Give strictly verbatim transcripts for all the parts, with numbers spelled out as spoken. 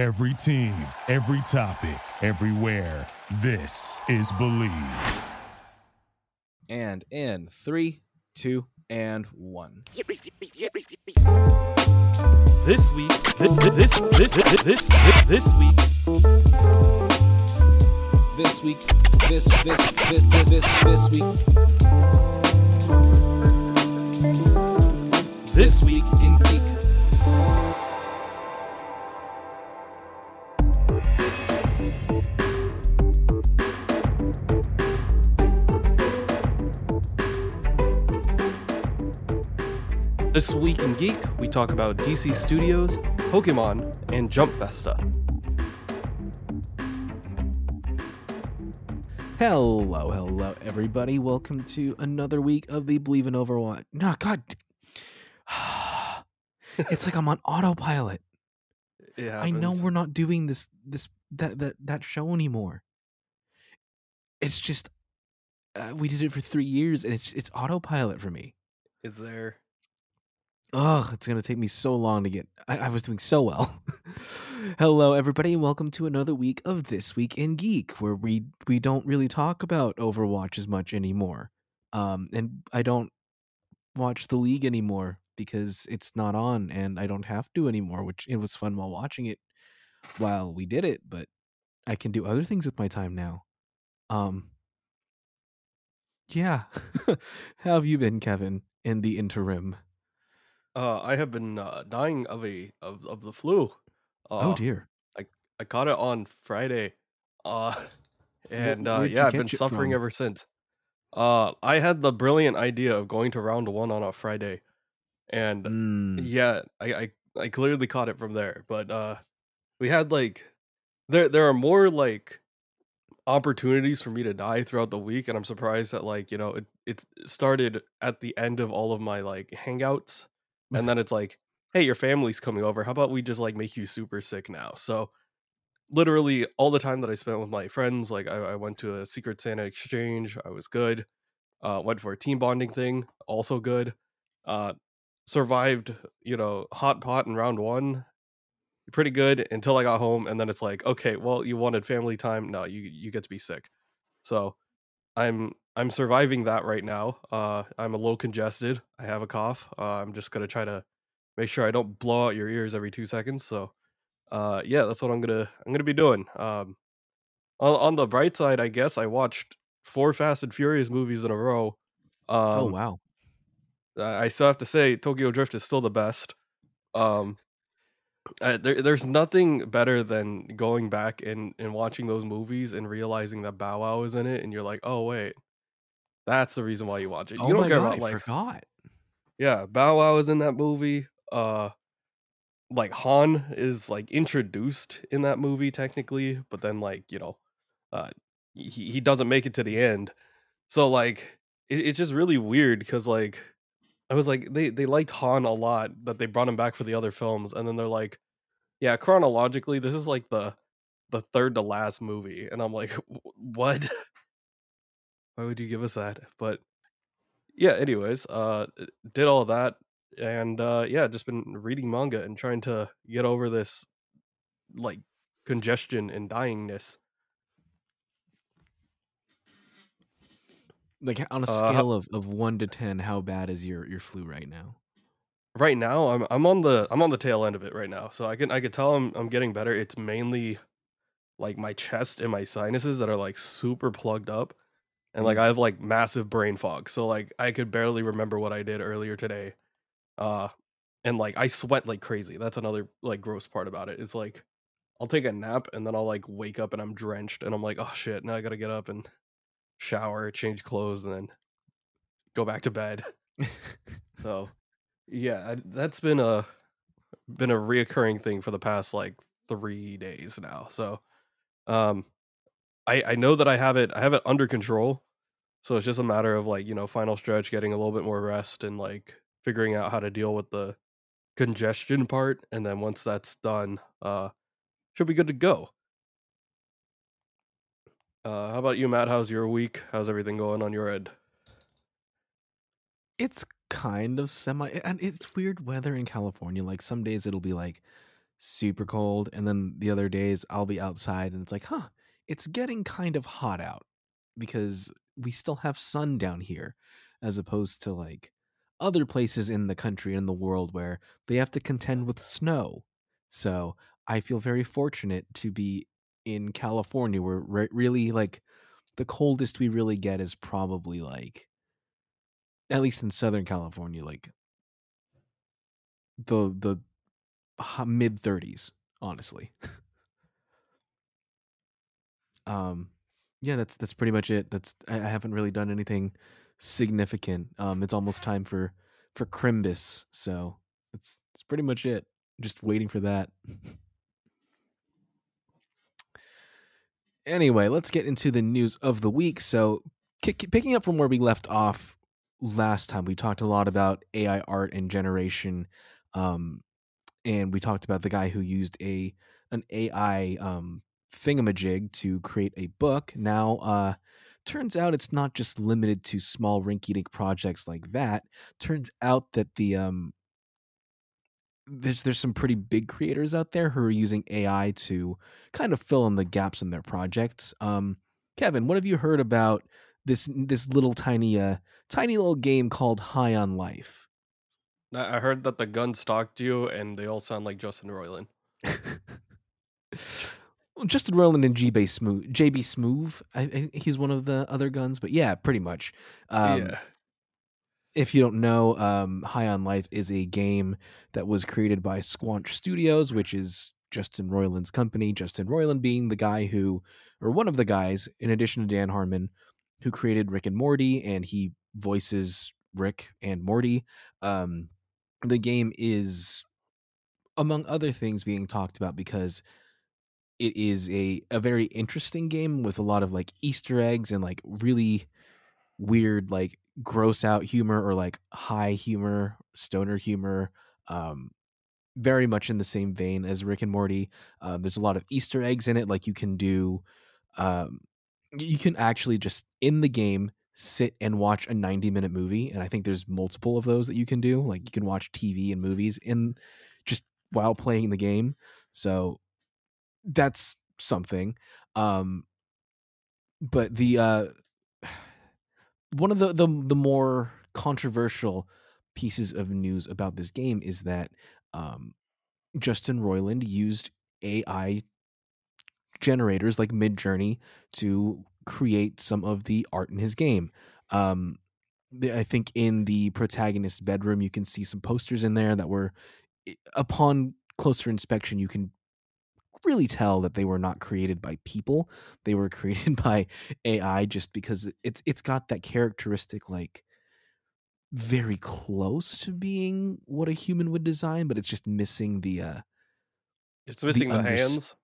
Every team, every topic, everywhere. This is Believe. And in three, two, and one. This week, this, this, this, this, this week. This week, this, this, this, this, this, this week. This Week in Geek. This Week in Geek, we talk about D C Studios, Pokemon, and Jump Festa. Hello, hello, everybody. Welcome to another week of the Believe in Overwatch. No, God. It's like I'm on autopilot. Yeah, I know we're not doing this, this, that, that, that show anymore. It's just, uh, we did it for three years and it's, it's autopilot for me. It's there. Oh, it's going to take me so long to get... I, I was doing so well. Hello, everybody, and welcome to another week of This Week in Geek, where we, we don't really talk about Overwatch as much anymore. Um, and I don't watch The League anymore because it's not on, and I don't have to anymore, which it was fun while watching it while we did it, but I can do other things with my time now. Um, yeah. How have you been, Kevin, in the interim? Uh, I have been uh, dying of a of, of the flu. Uh, oh dear! I, I caught it on Friday, uh, and uh, yeah, I've been suffering ever since. Uh, I had the brilliant idea of going to Round One on a Friday, and mm. yeah, I, I I clearly caught it from there. But uh, we had like there there are more like opportunities for me to die throughout the week, and I'm surprised that like you know it it started at the end of all of my like hangouts. And then it's like, hey, your family's coming over. How about we just like make you super sick now? So literally all the time that I spent with my friends, like I, I went to a Secret Santa exchange. I was good. Uh, went for a team bonding thing. Also good. Uh, survived, you know, hot pot in round one. Pretty good until I got home. And then it's like, OK, well, you wanted family time. No, you, you get to be sick. So I'm I'm surviving that right now. Uh, I'm a little congested. I have a cough. Uh, I'm just going to try to make sure I don't blow out your ears every two seconds. So, uh, yeah, that's what I'm going to I'm going to be doing. Um, on, on the bright side, I guess I watched four Fast and Furious movies in a row. Um, oh, wow. I still have to say Tokyo Drift is still the best. Um, I, there, there's nothing better than going back and, and watching those movies and realizing that Bow Wow is in it. And you're like, oh, wait. That's the reason why you watch it. You oh don't care God, about like I forgot. Yeah, Bow Wow is in that movie. Uh like Han is like introduced in that movie technically, but then like, you know, uh he, he doesn't make it to the end. So like it, it's just really weird cuz like I was like they they liked Han a lot that they brought him back for the other films and then they're like yeah, chronologically this is like the the third to last movie and I'm like what? Why would you give us that? But yeah, anyways, uh, did all that. And uh, yeah, just been reading manga and trying to get over this like congestion and dyingness. Like on a scale uh, of, of one to ten, how bad is your, your flu right now? Right now, I'm I'm on the I'm on the tail end of it right now. So I can I can tell I'm I'm getting better. It's mainly like my chest and my sinuses that are like super plugged up. And like I have like massive brain fog, so like I could barely remember what I did earlier today, uh, and like I sweat like crazy. That's another like gross part about it. It's like I'll take a nap and then I'll like wake up and I'm drenched and I'm like, oh shit, now I gotta get up and shower, change clothes, and then go back to bed. So yeah, I, that's been a been a reoccurring thing for the past like three days now. So, um. I, I know that I have it I have it under control. So it's just a matter of like, you know, final stretch, getting a little bit more rest and like figuring out how to deal with the congestion part. And then once that's done, uh, should be good to go. Uh, how about you, Matt? How's your week? How's everything going on your end? It's kind of semi and it's weird weather in California. Like some days it'll be like super cold. And then the other days I'll be outside and it's like, huh, it's getting kind of hot out because we still have sun down here, as opposed to like other places in the country and the world where they have to contend with snow. So I feel very fortunate to be in California, where re- really like the coldest we really get is probably like, at least in Southern California, like the the mid thirties, honestly. um, yeah, that's that's pretty much it. That's I, I haven't really done anything significant. Um, it's almost time for for Crimbus, so that's that's pretty much it. Just waiting for that. Anyway, let's get into the news of the week. So, k- k- picking up from where we left off last time, we talked a lot about A I art and generation, um, and we talked about the guy who used a an A I um, thingamajig to create a book. Now, uh, turns out it's not just limited to small rinky-dink projects like that. Turns out that the um, There's there's some pretty big creators out there who are using A I to kind of fill in the gaps in their projects. Um, Kevin, what have you heard about this this little tiny uh, tiny little game called High on Life? I heard that the gun stalked you, and they all sound like Justin Roiland. Well, Justin Roiland and J B Smoove. J B Smoove, I, I, he's one of the other guns, but yeah, pretty much. Um, yeah. If you don't know, um, High on Life is a game that was created by Squanch Studios, which is Justin Roiland's company. Justin Roiland being the guy who, or one of the guys, in addition to Dan Harmon, who created Rick and Morty, and he voices Rick and Morty. Um, the game is, among other things, being talked about because it is a, a very interesting game with a lot of like Easter eggs and like really weird, like gross out humor or like high humor, stoner humor, um, very much in the same vein as Rick and Morty. Uh, there's a lot of Easter eggs in it. Like you can do, um, you can actually just in the game sit and watch a ninety minute movie. And I think there's multiple of those that you can do. Like you can watch T V and movies in just while playing the game. So that's something. Um, but the, uh, One of the, the the more controversial pieces of news about this game is that um, Justin Roiland used A I generators like MidJourney to create some of the art in his game. Um, the, I think in the protagonist's bedroom, you can see some posters in there that were, upon closer inspection, you can really tell that they were not created by people. They were created by A I just because it's it's got that characteristic, like very close to being what a human would design, but it's just missing the uh it's missing the, the under- hands.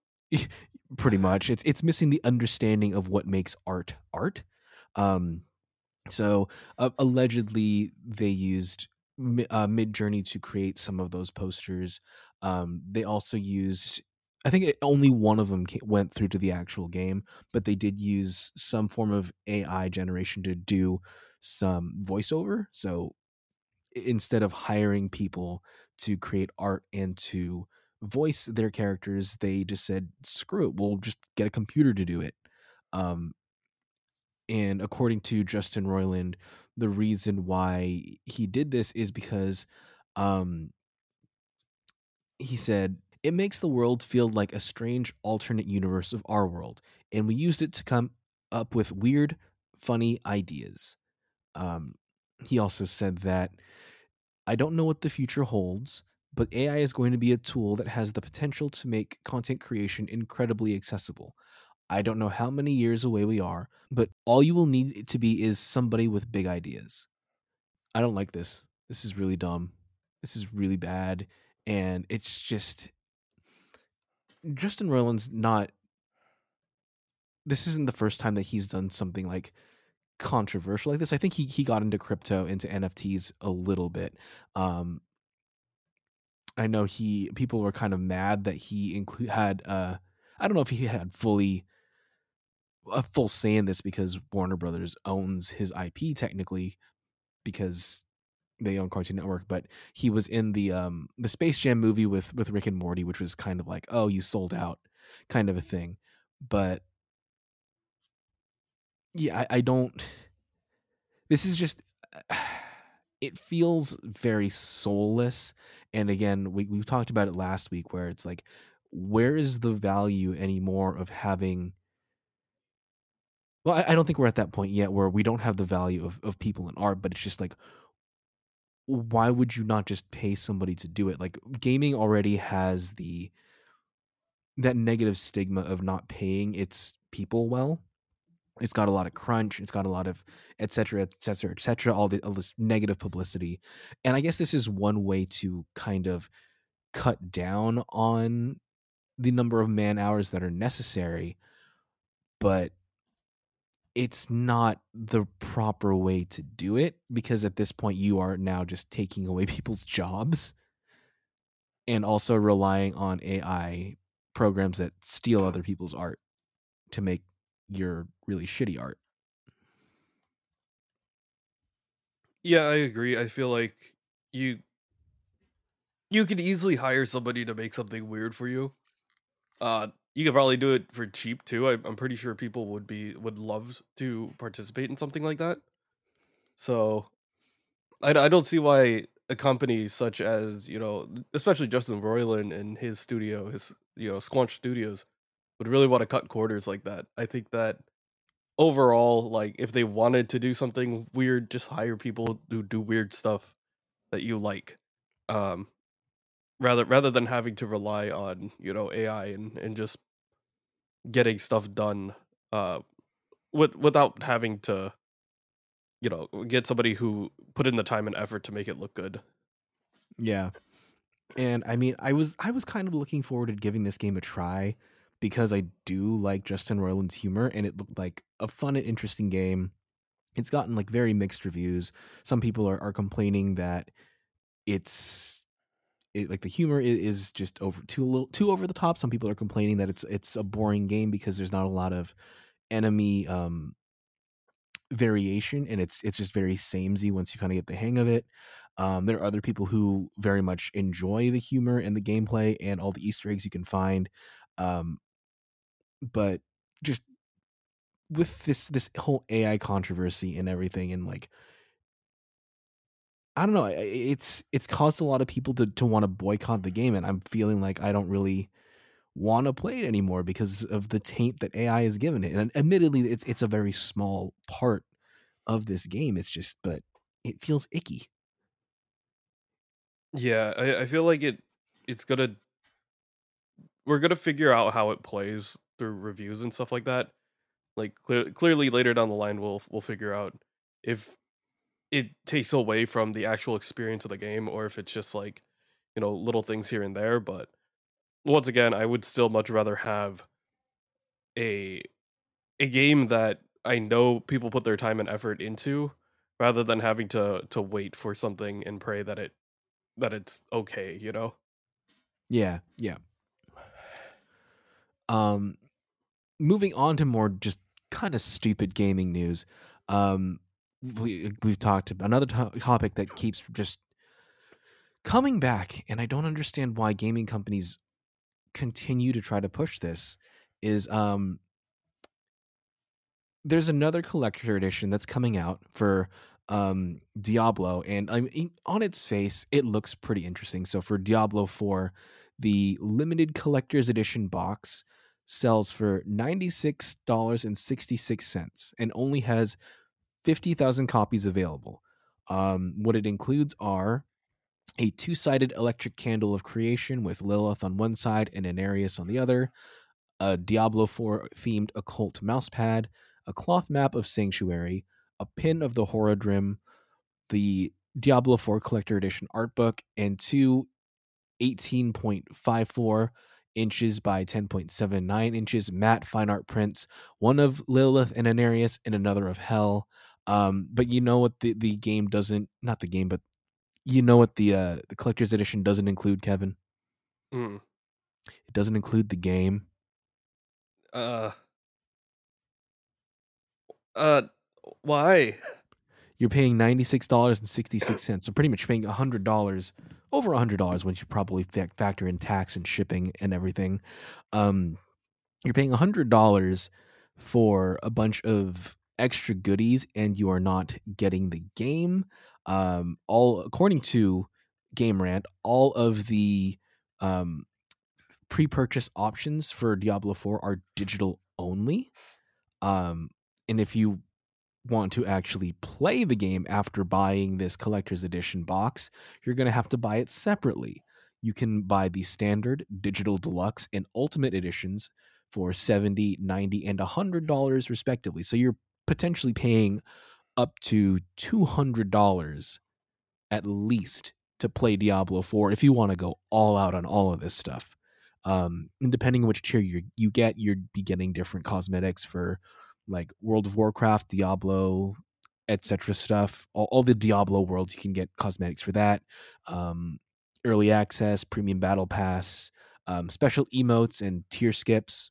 Pretty much. It's it's missing the understanding of what makes art art. Um so uh, allegedly they used uh, MidJourney to create some of those posters. Um they also used I think only one of them went through to the actual game, but they did use some form of A I generation to do some voiceover. So instead of hiring people to create art and to voice their characters, they just said, screw it, we'll just get a computer to do it. Um, and according to Justin Roiland, the reason why he did this is because um, he said, it makes the world feel like a strange alternate universe of our world, and we used it to come up with weird, funny ideas. Um, he also said that, I don't know what the future holds, but A I is going to be a tool that has the potential to make content creation incredibly accessible. I don't know how many years away we are, but all you will need it to be is somebody with big ideas. I don't like this. This is really dumb. This is really bad. And it's just... Justin Roiland's not, this isn't the first time that he's done something like controversial like this. I think he he got into crypto, into N F Ts a little bit. Um, I know he, people were kind of mad that he include had, uh, I don't know if he had fully, a full say in this because Warner Brothers owns his I P technically because they own Cartoon Network, but he was in the um the Space Jam movie with with Rick and Morty, which was kind of like, oh, you sold out kind of a thing. But yeah, I, I don't. This is just. It feels very soulless. And again, we we talked about it last week, where it's like, where is the value anymore of having? Well, I, I don't think we're at that point yet where we don't have the value of, of people in art, but it's just like, why would you not just pay somebody to do it? Like, gaming already has the that negative stigma of not paying its people well. It's got a lot of crunch. It's got a lot of et cetera, et cetera, et cetera, all, the, all this negative publicity. And I guess this is one way to kind of cut down on the number of man hours that are necessary, but it's not the proper way to do it, because at this point you are now just taking away people's jobs and also relying on A I programs that steal other people's art to make your really shitty art. Yeah, I agree. I feel like you you could easily hire somebody to make something weird for you. Uh, you could probably do it for cheap too. I, I'm pretty sure people would be would love to participate in something like that. So, I, I don't see why a company such as, you know, especially Justin Roiland and his studio, his you know Squanch Studios, would really want to cut quarters like that. I think that overall, like, if they wanted to do something weird, just hire people who do weird stuff that you like, um, rather rather than having to rely on, you know, A I and, and just getting stuff done uh, with, without having to, you know, get somebody who put in the time and effort to make it look good. Yeah. And I mean, I was I was kind of looking forward to giving this game a try, because I do like Justin Roiland's humor, and it looked like a fun and interesting game. It's gotten like very mixed reviews. Some people are, are complaining that it's it, like the humor is just over too a little too over the top. Some people are complaining that it's it's a boring game because there's not a lot of enemy um, variation, and it's it's just very samey once you kind of get the hang of it. Um, there are other people who very much enjoy the humor and the gameplay and all the Easter eggs you can find. Um, but just with this this whole A I controversy and everything, and like, I don't know, it's it's caused a lot of people to, to want to boycott the game, and I'm feeling like I don't really want to play it anymore because of the taint that A I has given it. And admittedly, it's it's a very small part of this game. It's just, but it feels icky. Yeah, I, I feel like it it's gonna. We're going to figure out how it plays through reviews and stuff like that. Like clear, clearly later down the line, we'll, we'll figure out if it takes away from the actual experience of the game, or if it's just like, you know, little things here and there. But once again, I would still much rather have a, a game that I know people put their time and effort into, rather than having to, to wait for something and pray that it, that it's okay, you know? Yeah. Yeah. Um, moving on to more just kind of stupid gaming news. Um, we we've talked about another to- topic that keeps just coming back, and I don't understand why gaming companies continue to try to push this. Is um, there's another collector edition that's coming out for um Diablo, and I mean, on its face, it looks pretty interesting. So for Diablo four, the limited collector's edition box sells for ninety-six dollars and sixty-six cents and only has fifty thousand copies available. Um, what it includes are a two-sided electric candle of creation with Lilith on one side and Inarius on the other, a Diablo four themed occult mousepad, a cloth map of Sanctuary, a pin of the Horadrim, the Diablo four Collector Edition art book, and two eighteen point five four inches by ten point seven nine inches matte fine art prints, one of Lilith and Inarius and another of Hell. Um, but you know what the, the game doesn't, not the game, but you know what the, uh, the collector's edition doesn't include, Kevin? Mm. It doesn't include the game. Uh. Uh. Why? you're paying ninety-six dollars and sixty-six cents. So pretty much paying one hundred dollars, over one hundred dollars once you probably factor in tax and shipping and everything. Um, you're paying one hundred dollars for a bunch of extra goodies, and you are not getting the game. Um, all according to Game Rant, all of the um, pre-purchase options for Diablo four are digital only. Um, and if you want to actually play the game after buying this collector's edition box, you're going to have to buy it separately. You can buy the standard, digital deluxe, and ultimate editions for seventy dollars, ninety dollars, and one hundred dollars respectively. So you're potentially paying up to two hundred dollars at least to play Diablo four if you want to go all out on all of this stuff. Um, and depending on which tier you you get, you'd be getting different cosmetics for like World of Warcraft, Diablo, et cetera stuff. All, all the Diablo worlds, you can get cosmetics for that. Um, early access, premium battle pass, um, special emotes, and tier skips.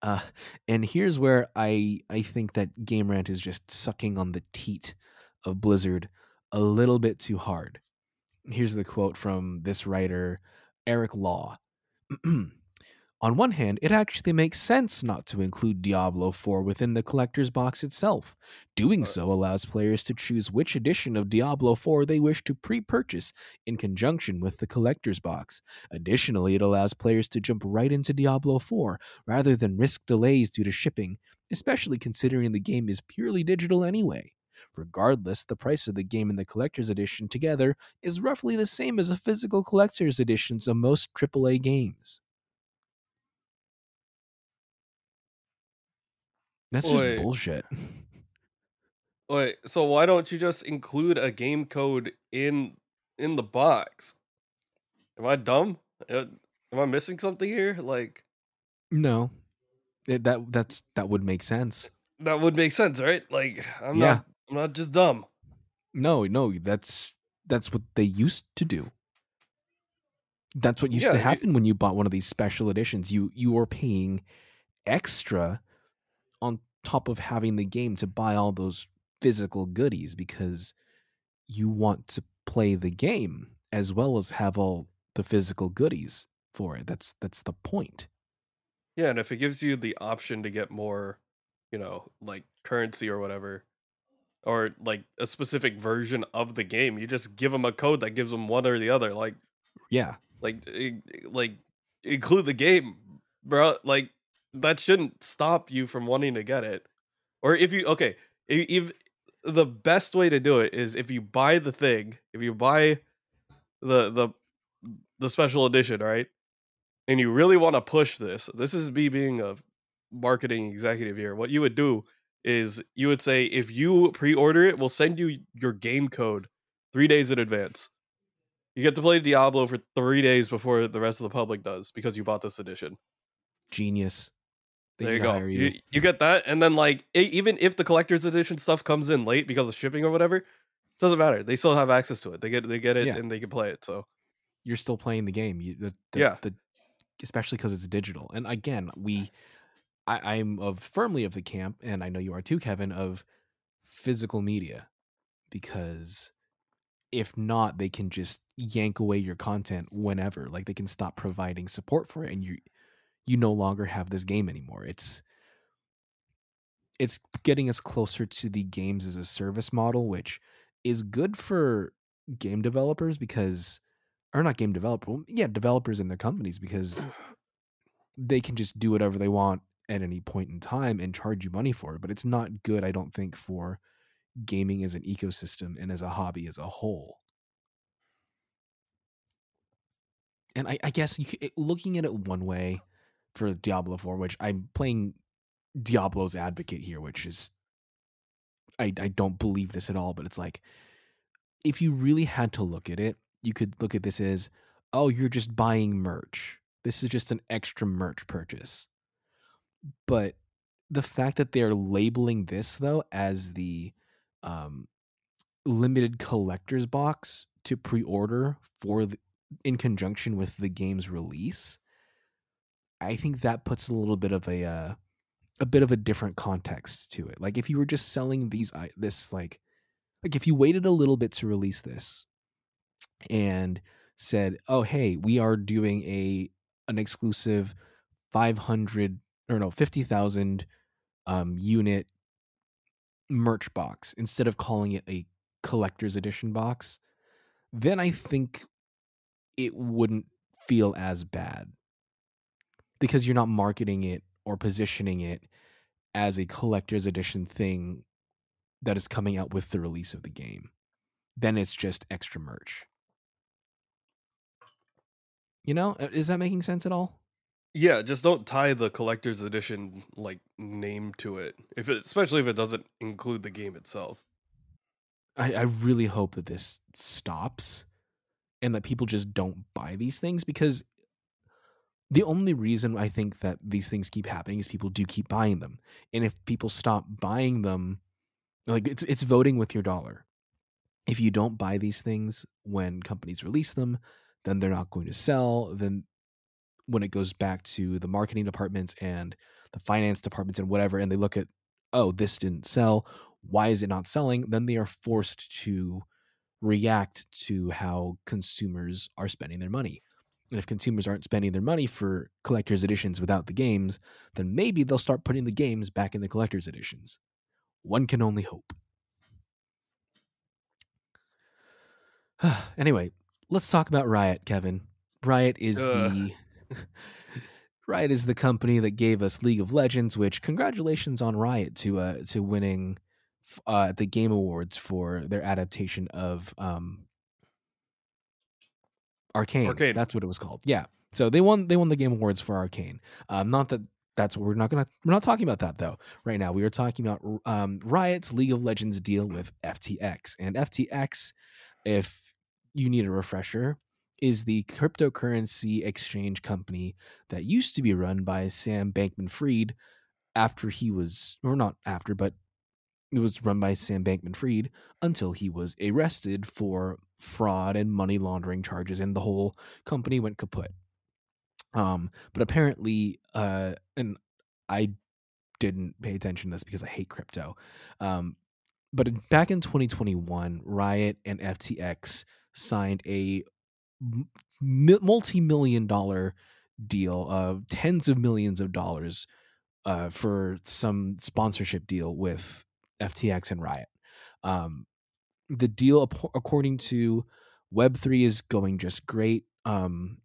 Uh, and here's where I, I think that Game Rant is just sucking on the teat of Blizzard a little bit too hard. Here's the quote from this writer, Eric Law. On one hand, it actually makes sense not to include Diablo four within the collector's box itself. Doing so allows players to choose which edition of Diablo four they wish to pre-purchase in conjunction with the collector's box. Additionally, it allows players to jump right into Diablo four rather than risk delays due to shipping, especially considering the game is purely digital anyway. Regardless, the price of the game and the collector's edition together is roughly the same as the physical collector's editions of most triple A games. That's Wait. just bullshit. Wait, so why don't you just include a game code in in the box? Am I dumb? Am I missing something here? Like, no, it, that that's that would make sense. That would make sense, right? Like, I'm yeah. not I'm not just dumb. No, no, that's that's what they used to do. That's what used yeah, to happen it, when you bought one of these special editions. You you were paying extra on top of having the game to buy all those physical goodies because you want to play the game as well as have all the physical goodies for it. That's that's the point. Yeah, and if it gives you the option to get more, you know, like currency or whatever, or like a specific version of the game, you just give them a code that gives them one or the other. Like, yeah, like like include the game, bro. Like, that shouldn't stop you from wanting to get it. Or if you, okay, if, if the best way to do it is if you buy the thing, if you buy the the the special edition, right? And you really want to push this, this is me being a marketing executive here. What you would do is you would say, if you pre-order it, we'll send you your game code three days in advance. You get to play Diablo for three days before the rest of the public does because you bought this edition. Genius. They there you go. You. You, you get that, and then like it, even if the collector's edition stuff comes in late because of shipping or whatever, doesn't matter. They still have access to it. They get they get it, yeah. and they can play it. So you're still playing the game. You, the, the, yeah. The, especially because it's digital. And again, we, I, I'm of firmly of the camp, and I know you are too, Kevin, of physical media, because if not, they can just yank away your content whenever. Like, they can stop providing support for it, and you. you no longer have this game anymore. It's it's getting us closer to the games as a service model, which is good for game developers because, or not game developer, yeah, developers and their companies, because they can just do whatever they want at any point in time and charge you money for it. But it's not good, I don't think, for gaming as an ecosystem and as a hobby as a whole. And I, I guess you, looking at it one way, for Diablo four, which I'm playing Diablo's advocate here, which is I, I don't believe this at all, but it's like, if you really had to look at it, you could look at this as, oh, you're just buying merch. This is just an extra merch purchase. But the fact that they're labeling this, though, as the um, limited collector's box to pre-order for the, in conjunction with the game's release, I think that puts a little bit of a uh, a bit of a different context to it. Like if you were just selling these, this like, like if you waited a little bit to release this and said, oh, hey, we are doing a, an exclusive five hundred or no, fifty thousand um, unit merch box instead of calling it a collector's edition box, then I think it wouldn't feel as bad because you're not marketing it or positioning it as a collector's edition thing that is coming out with the release of the game. Then it's just extra merch. You know, is that making sense at all? Yeah, just don't tie the collector's edition like name to it, if it, especially if it doesn't include the game itself. I, I really hope that this stops and that people just don't buy these things, because the only reason I think that these things keep happening is people do keep buying them. And if people stop buying them, like it's it's voting with your dollar. If you don't buy these things when companies release them, then they're not going to sell. Then when it goes back to the marketing departments and the finance departments and whatever, and they look at, oh, this didn't sell, why is it not selling? Then they are forced to react to how consumers are spending their money. And if consumers aren't spending their money for collector's editions without the games, then maybe they'll start putting the games back in the collector's editions. One can only hope. Anyway, let's talk about Riot, Kevin. Riot is Ugh. the Riot is the company that gave us League of Legends, which congratulations on Riot to uh, to winning uh, the Game Awards for their adaptation of um, Arcane. Arcane. That's what it was called. Yeah. So they won. They won the Game Awards for Arcane. Um, not that that's what we're not gonna. We're not talking about that though. Right now, we are talking about um, Riot's League of Legends deal with F T X. And F T X, if you need a refresher, is the cryptocurrency exchange company that used to be run by Sam Bankman-Fried after he was, or not after, but it was run by Sam Bankman-Fried until he was arrested for fraud and money laundering charges, and the whole company went kaput. Um, but apparently, uh, and I didn't pay attention to this because I hate crypto, um, but back in twenty twenty-one, Riot and F T X signed a multi-million dollar deal of tens of millions of dollars uh, for some sponsorship deal with F T X and Riot. Um, the deal, according to Web three, is going just great. Um,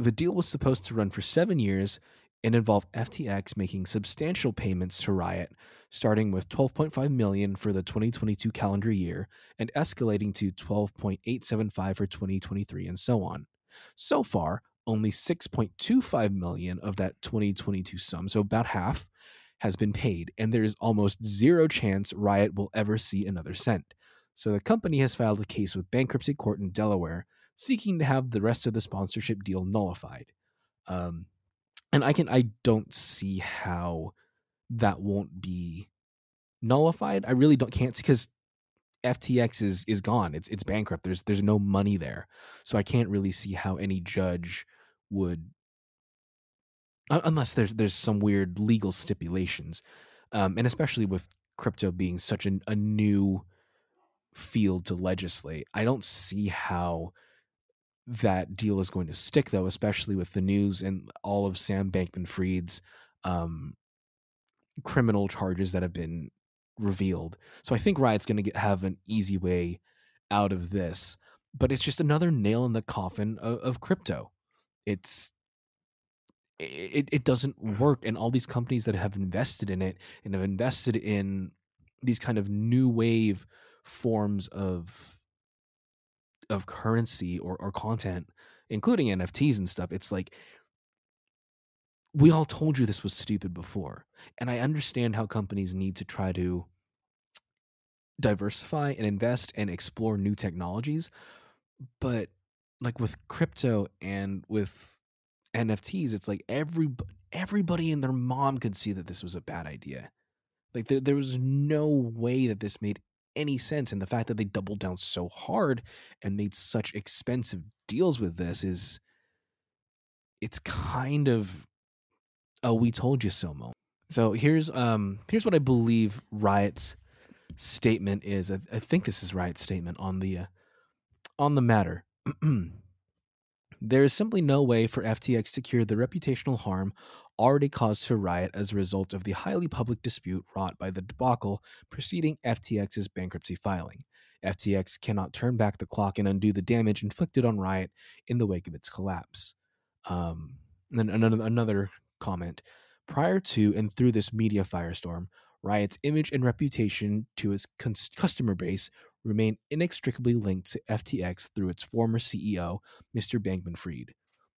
the deal was supposed to run for seven years and involve F T X making substantial payments to Riot, starting with twelve point five million dollars for the twenty twenty-two calendar year and escalating to twelve point eight seven five million dollars for twenty twenty-three and so on. So far, only six point two five million dollars of that twenty twenty-two sum, so about half, has been paid, and there is almost zero chance Riot will ever see another cent. So the company has filed a case with bankruptcy court in Delaware, seeking to have the rest of the sponsorship deal nullified. Um... And I can I don't see how that won't be nullified. I really don't can't see, because F T X is is gone. It's it's bankrupt. There's there's no money there. So I can't really see how any judge would, unless there's there's some weird legal stipulations. Um, and especially with crypto being such an, a new field to legislate, I don't see how that deal is going to stick, though, especially with the news and all of Sam Bankman-Fried's um, criminal charges that have been revealed. So I think Riot's going to have an easy way out of this, but it's just another nail in the coffin of, of crypto. It's it it doesn't work, and all these companies that have invested in it and have invested in these kind of new wave forms of of currency or, or content, including N F Ts and stuff. It's like, we all told you this was stupid before. And I understand how companies need to try to diversify and invest and explore new technologies. But like with crypto and with N F Ts, it's like every, everybody and their mom could see that this was a bad idea. Like there, there was no way that this made any sense, and the fact that they doubled down so hard and made such expensive deals with this is, it's kind of a we told you so moment. So here's um here's what I believe Riot's statement is. I, I think this is Riot's statement on the uh, on the matter. There is simply no way for F T X to cure the reputational harm already caused to Riot as a result of the highly public dispute wrought by the debacle preceding F T X's bankruptcy filing. F T X cannot turn back the clock and undo the damage inflicted on Riot in the wake of its collapse. Um, and then another, another comment. Prior to and through this media firestorm, Riot's image and reputation to its cons- customer base remain inextricably linked to F T X through its former C E O, Mister Bankman-Fried.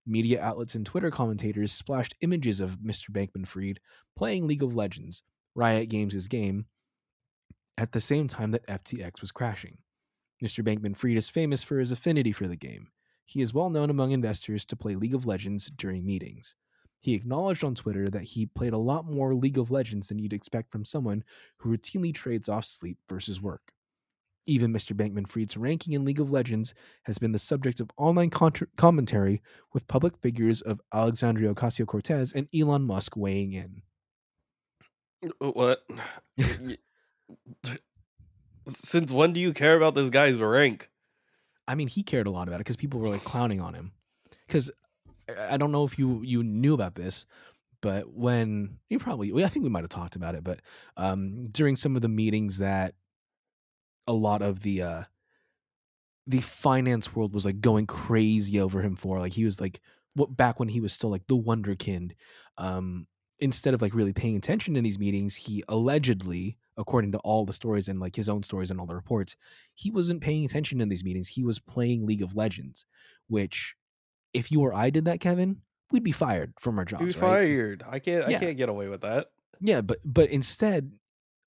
Media outlets and Twitter commentators splashed images of Mister Bankman-Fried playing League of Legends, Riot Games' game, at the same time that F T X was crashing. Mister Bankman-Fried is famous for his affinity for the game. He is well known among investors to play League of Legends during meetings. He acknowledged on Twitter that he played a lot more League of Legends than you'd expect from someone who routinely trades off sleep versus work. Even Mister Bankman-Fried's ranking in League of Legends has been the subject of online contra- commentary, with public figures of Alexandria Ocasio-Cortez and Elon Musk weighing in. What? Since when do you care about this guy's rank? I mean, he cared a lot about it because people were like clowning on him. Because I don't know if you, you knew about this, but when you probably, I think we might have talked about it, but um, during some of the meetings that a lot of the uh, the finance world was like going crazy over him for, like he was like what back when he was still like the wonderkind. Um, instead of like really paying attention in these meetings, he allegedly, according to all the stories and like his own stories and all the reports, he wasn't paying attention in these meetings. He was playing League of Legends, which if you or I did that, Kevin, we'd be fired from our jobs. We'd be right? fired. I can't. Yeah. I can't get away with that. Yeah, but but instead,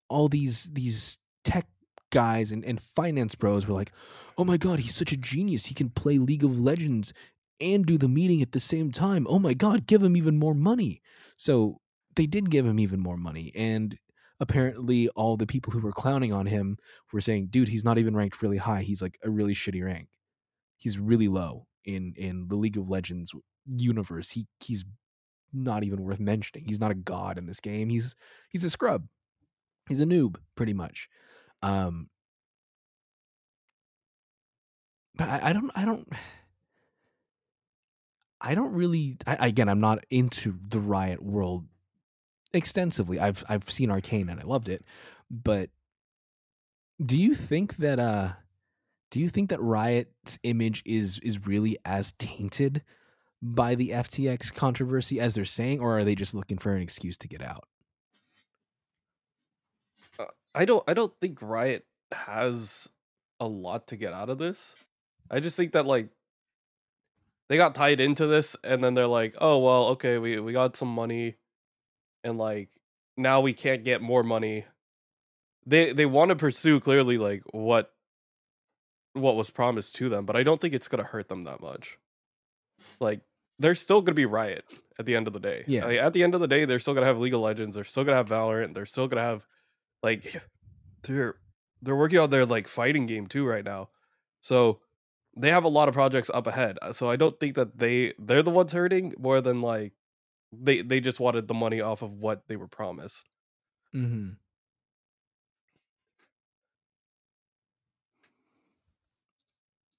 all these these tech guys and, and finance bros were like, oh my god, he's such a genius, he can play League of Legends and do the meeting at the same time, oh my god, give him even more money. So they did give him even more money, and apparently all the people who were clowning on him were saying, dude, he's not even ranked really high, he's like a really shitty rank, he's really low in in the League of Legends universe, he he's not even worth mentioning, he's not a god in this game, he's he's a scrub, he's a noob pretty much. Um, but I, I don't, I don't, I don't really, I, again, I'm not into the Riot world extensively. I've, I've seen Arcane and I loved it, but do you think that, uh, do you think that Riot's image is, is really as tainted by the F T X controversy as they're saying, or are they just looking for an excuse to get out? I don't I don't think Riot has a lot to get out of this. I just think that like they got tied into this and then they're like, oh well, okay, we, we got some money and like now we can't get more money. They they want to pursue clearly like what what was promised to them, but I don't think it's gonna hurt them that much. Like they're still gonna be Riot at the end of the day. Yeah. Like, at the end of the day, they're still gonna have League of Legends, they're still gonna have Valorant, they're still gonna have like they're they're working on their like fighting game too right now, so they have a lot of projects up ahead. So I don't think that they they're the ones hurting more than like they they just wanted the money off of what they were promised. Mm-hmm.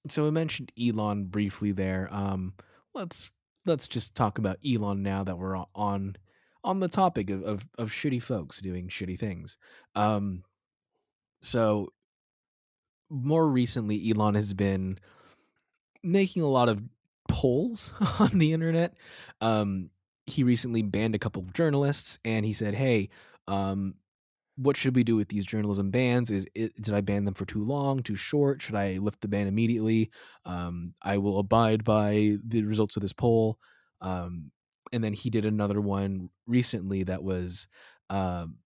So we mentioned Elon briefly there. Um, let's let's just talk about Elon now that we're on. on the topic of, of, of shitty folks doing shitty things. Um, so more recently, Elon has been making a lot of polls on the internet. Um, he recently banned a couple of journalists and he said, Hey, um, what should we do with these journalism bans? Is it, did I ban them for too long, too short? Should I lift the ban immediately? Um, I will abide by the results of this poll. Um, And then he did another one recently that was, um,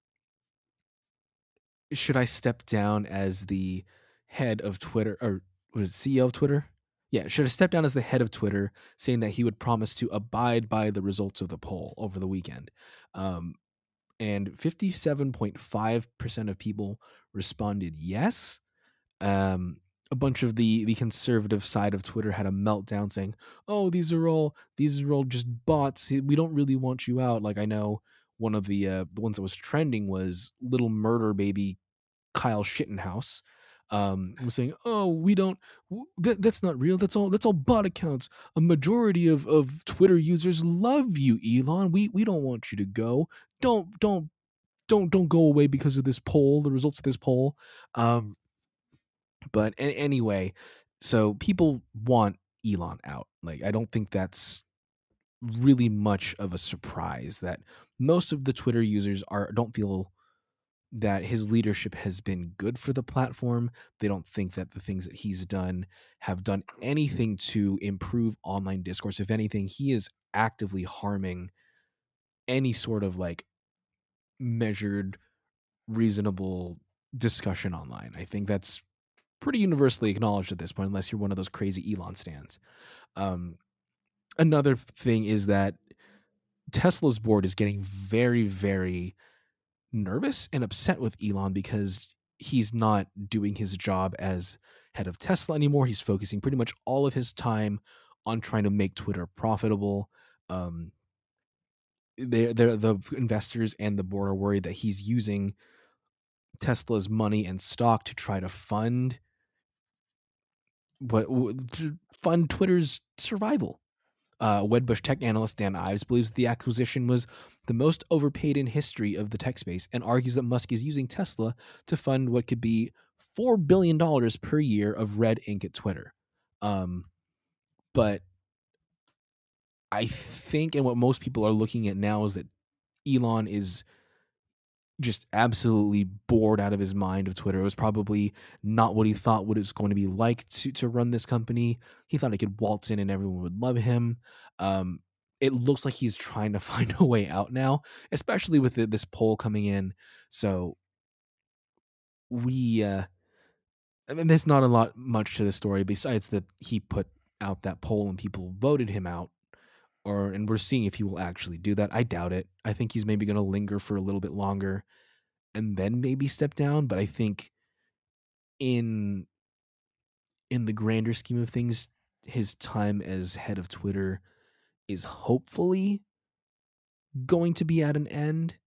should I step down as the head of Twitter, or was it C E O of Twitter? Yeah, should I step down as the head of Twitter, saying that he would promise to abide by the results of the poll over the weekend. Um, and fifty-seven point five percent of people responded yes. Um A bunch of the, the conservative side of Twitter had a meltdown saying, oh, these are all these are all just bots. We don't really want you out. Like, I know one of the uh, the ones that was trending was little murder baby Kyle Shittenhouse. Um, was saying, "Oh, we don't. That, that's not real. That's all. That's all bot accounts. A majority of, of Twitter users love you, Elon. We we don't want you to go. Don't don't don't don't go away because of this poll. The results of this poll." Um, but a- anyway, so people want Elon out. Like, I don't think that's really much of a surprise that most of the Twitter users are don't feel that his leadership has been good for the platform. They don't think that the things that he's done have done anything to improve online discourse. If anything, he is actively harming any sort of like measured, reasonable discussion online. I think that's pretty universally acknowledged at this point, unless you're one of those crazy Elon stans. Um, another thing is that Tesla's board is getting very, very nervous and upset with Elon because he's not doing his job as head of Tesla anymore. He's focusing pretty much all of his time on trying to make Twitter profitable. Um, they're, they're, the investors and the board are worried that he's using Tesla's money and stock to try to fund what to fund Twitter's survival. Uh, Wedbush tech analyst Dan Ives believes the acquisition was the most overpaid in history of the tech space and argues that Musk is using Tesla to fund what could be four billion dollars per year of red ink at Twitter. Um, but I think, and what most people are looking at now, is that Elon is just absolutely bored out of his mind of Twitter. It was probably not what he thought what it was going to be like to, to run this company. He thought he could waltz in and everyone would love him. Um, it looks like he's trying to find a way out now, especially with the, this poll coming in. So we, uh, I mean, there's not a lot much to the story besides that he put out that poll and people voted him out. Or, and we're seeing if he will actually do that. I doubt it. I think he's maybe going to linger for a little bit longer and then maybe step down. But I think in in the grander scheme of things, his time as head of Twitter is hopefully going to be at an end.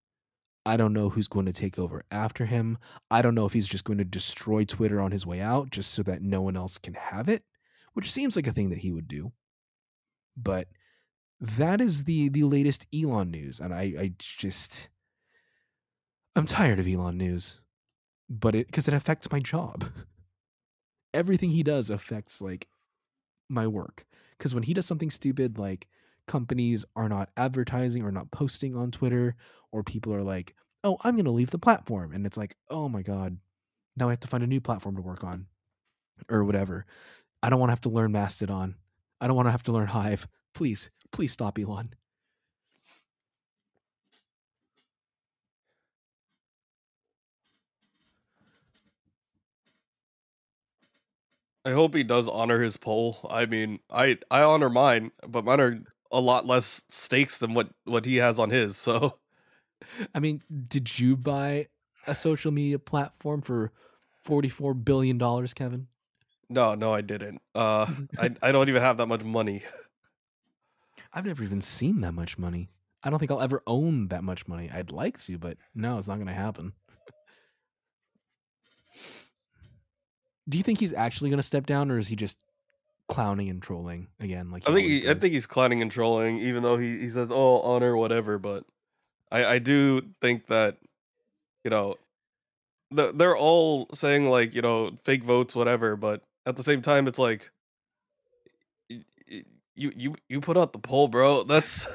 I don't know who's going to take over after him. I don't know if he's just going to destroy Twitter on his way out just so that no one else can have it, which seems like a thing that he would do. But that is the the latest Elon news, and I, I just I'm tired of Elon news, but it because it affects my job. Everything he does affects like my work, because when he does something stupid, like companies are not advertising or not posting on Twitter, or people are like, "Oh, I'm going to leave the platform," and it's like, "Oh my god, now I have to find a new platform to work on," or whatever. I don't want to have to learn Mastodon. I don't want to have to learn Hive. Please. Please stop, Elon. I hope he does honor his poll. I mean, I, I honor mine, but mine are a lot less stakes than what, what he has on his. So, I mean, did you buy a social media platform for forty-four billion dollars, Kevin? No, no, I didn't. Uh, I, I don't even have that much money. I've never even seen that much money. I don't think I'll ever own that much money. I'd like to, but no, it's not going to happen. Do you think he's actually going to step down, or is he just clowning and trolling again? Like I think he, I think he's clowning and trolling, even though he, he says, "Oh, honor, whatever." But I, I do think that, you know, they're all saying like, you know, fake votes, whatever. But at the same time, it's like, You you you put out the poll, bro. That's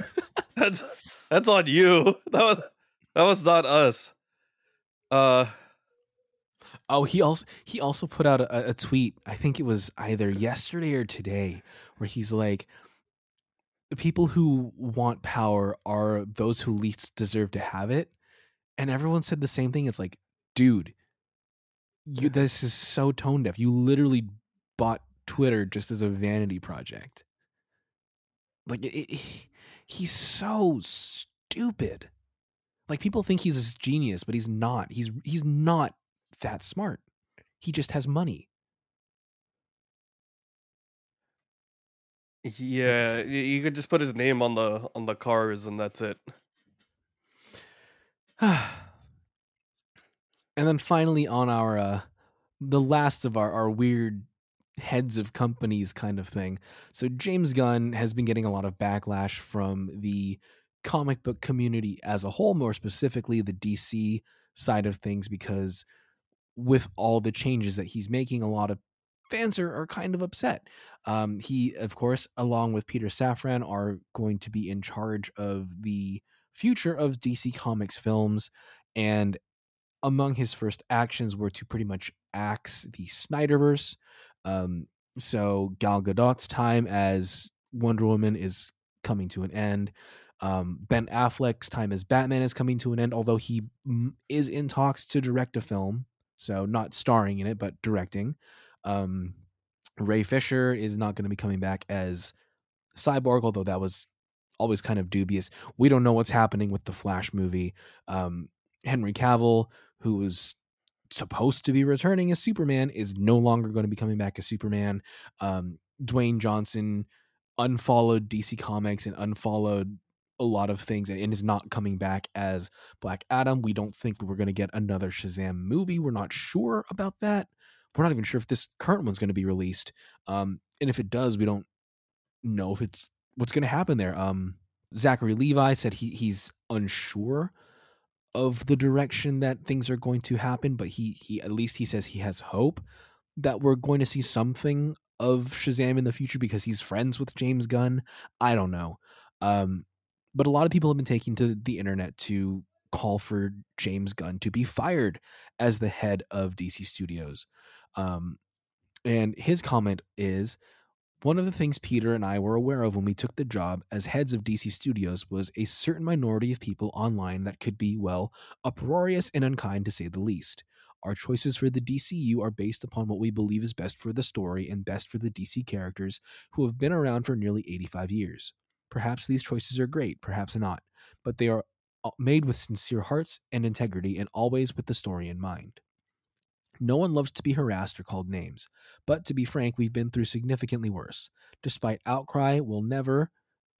that's that's on you. That was that was not us. Uh oh, he also he also put out a, a tweet. I think it was either yesterday or today, where he's like, "The people who want power are those who least deserve to have it," and everyone said the same thing. It's like, dude, you this is so tone deaf. You literally bought Twitter just as a vanity project. Like, it, it, he's so stupid. Like, people think he's a genius, but he's not. He's he's not that smart. He just has money. Yeah, you could just put his name on the on the cars, and that's it. And then finally on our, uh, the last of our, our weird heads of companies kind of thing. So James Gunn has been getting a lot of backlash from the comic book community as a whole, more specifically the D C side of things, because with all the changes that he's making, a lot of fans are, are kind of upset. Um, he, of course, along with Peter Safran, are going to be in charge of the future of D C Comics films, and among his first actions were to pretty much axe the Snyderverse. Um, so Gal Gadot's time as Wonder Woman is coming to an end. Um, Ben Affleck's time as Batman is coming to an end, although he is in talks to direct a film, so not starring in it, but directing. Um, Ray Fisher is not going to be coming back as Cyborg, although that was always kind of dubious. We don't know what's happening with the Flash movie. Um, Henry Cavill, who was supposed to be returning as Superman, is no longer going to be coming back as Superman. Um, Dwayne Johnson unfollowed D C Comics and unfollowed a lot of things and is not coming back as Black Adam. We don't think we're going to get another Shazam movie. We're not sure about that. We're not even sure if this current one's going to be released. Um, and if it does, we don't know if it's what's going to happen there. Um, Zachary Levi said he he's unsure of the direction that things are going to happen, but he, he at least he says he has hope that we're going to see something of Shazam in the future because he's friends with James Gunn. I don't know. Um, but a lot of people have been taking to the internet to call for James Gunn to be fired as the head of D C Studios. Um, and his comment is, one of the things Peter and I were aware of when we took the job as heads of D C Studios was a certain minority of people online that could be, well, uproarious and unkind to say the least. Our choices for the D C U are based upon what we believe is best for the story and best for the D C characters who have been around for nearly eighty-five years. Perhaps these choices are great, perhaps not, but they are made with sincere hearts and integrity and always with the story in mind. No one loves to be harassed or called names, but to be frank, we've been through significantly worse. Despite outcry, will never,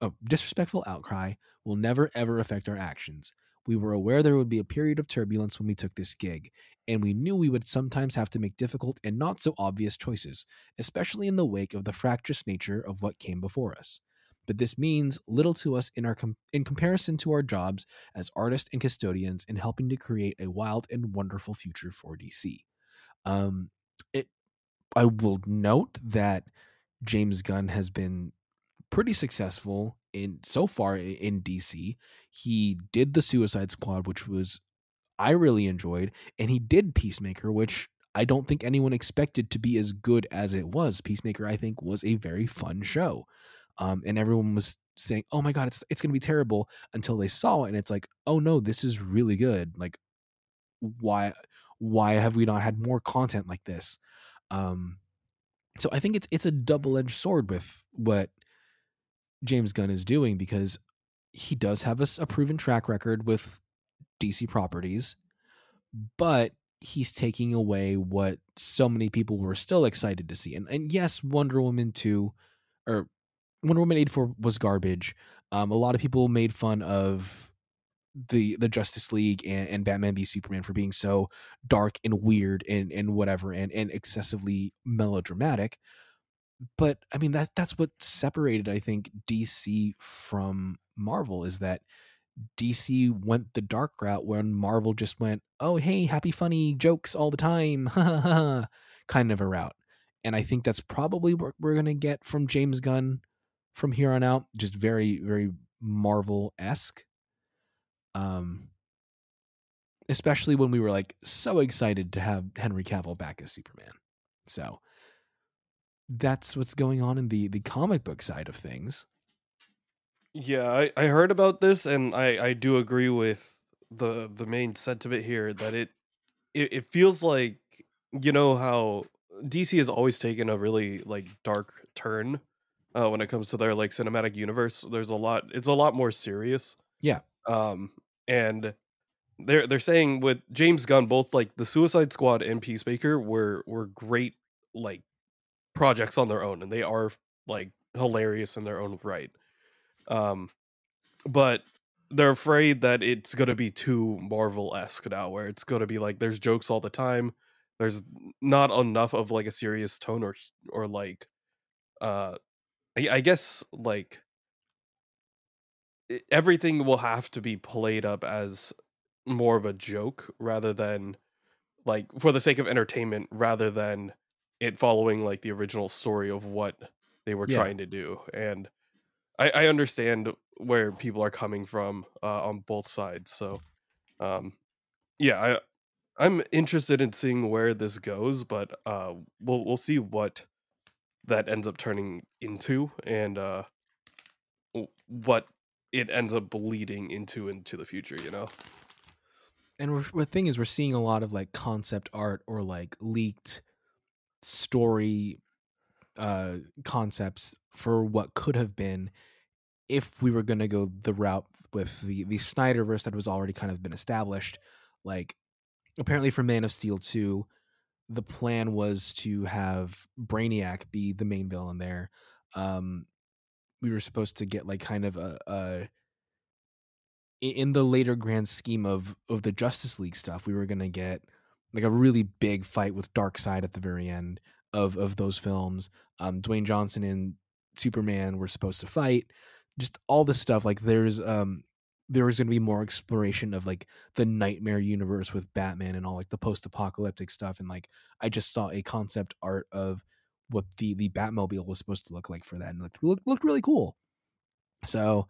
oh, disrespectful outcry will never ever affect our actions. We were aware there would be a period of turbulence when we took this gig, and we knew we would sometimes have to make difficult and not so obvious choices, especially in the wake of the fractious nature of what came before us. But this means little to us in our com- in comparison to our jobs as artists and custodians in helping to create a wild and wonderful future for D C. Um, it, I will note that James Gunn has been pretty successful in so far in D C. He did the Suicide Squad, which was, I really enjoyed. And he did Peacemaker, which I don't think anyone expected to be as good as it was. Peacemaker, I think, was a very fun show. Um, and everyone was saying, oh my God, it's, it's going to be terrible until they saw it. And it's like, oh no, this is really good. Like why, Why have we not had more content like this? Um, so I think it's it's a double-edged sword with what James Gunn is doing, because he does have a, a proven track record with D C properties, but he's taking away what so many people were still excited to see. And and yes, Wonder Woman two or Wonder Woman eighty-four was garbage. Um, a lot of people made fun of the the Justice League and, and Batman v Superman for being so dark and weird and and whatever and and excessively melodramatic, but I mean that that's what separated, I think, D C from Marvel, is that D C went the dark route when Marvel just went, oh hey, happy funny jokes all the time kind of a route. And I think that's probably what we're gonna get from James Gunn from here on out, just very very Marvel-esque. Um, especially when we were like so excited to have Henry Cavill back as Superman. So that's what's going on in the, the comic book side of things. Yeah, I, I heard about this, and I, I do agree with the the main sentiment here that it, it it feels like, you know, how D C has always taken a really like dark turn uh, when it comes to their like cinematic universe. There's a lot, it's a lot more serious. Yeah. Um, and they're, they're saying with James Gunn, both like the Suicide Squad and Peacemaker were, were great, like projects on their own. And they are like hilarious in their own right. Um, but they're afraid that it's going to be too Marvel-esque now, where it's going to be like there's jokes all the time. There's not enough of like a serious tone or or like uh I, I guess like everything will have to be played up as more of a joke rather than like for the sake of entertainment, rather than it following like the original story of what they were yeah. trying to do. And I, I understand where people are coming from uh, on both sides. So um, yeah, I, I'm interested in seeing where this goes, but uh, we'll we'll see what that ends up turning into and uh, what it ends up bleeding into into the future, you know? And we're, the thing is, we're seeing a lot of like concept art or like leaked story uh, concepts for what could have been if we were going to go the route with the, the Snyderverse that was already kind of been established. Like, apparently for Man of Steel two, the plan was to have Brainiac be the main villain there. Um, we were supposed to get like kind of a, a in the later grand scheme of, of the Justice League stuff, we were going to get like a really big fight with Darkseid at the very end of, of those films. Um, Dwayne Johnson and Superman were supposed to fight, just all this stuff. Like there's, um, there was going to be more exploration of like the nightmare universe with Batman and all like the post-apocalyptic stuff. And like, I just saw a concept art of what the, the Batmobile was supposed to look like for that. And it looked, looked really cool. So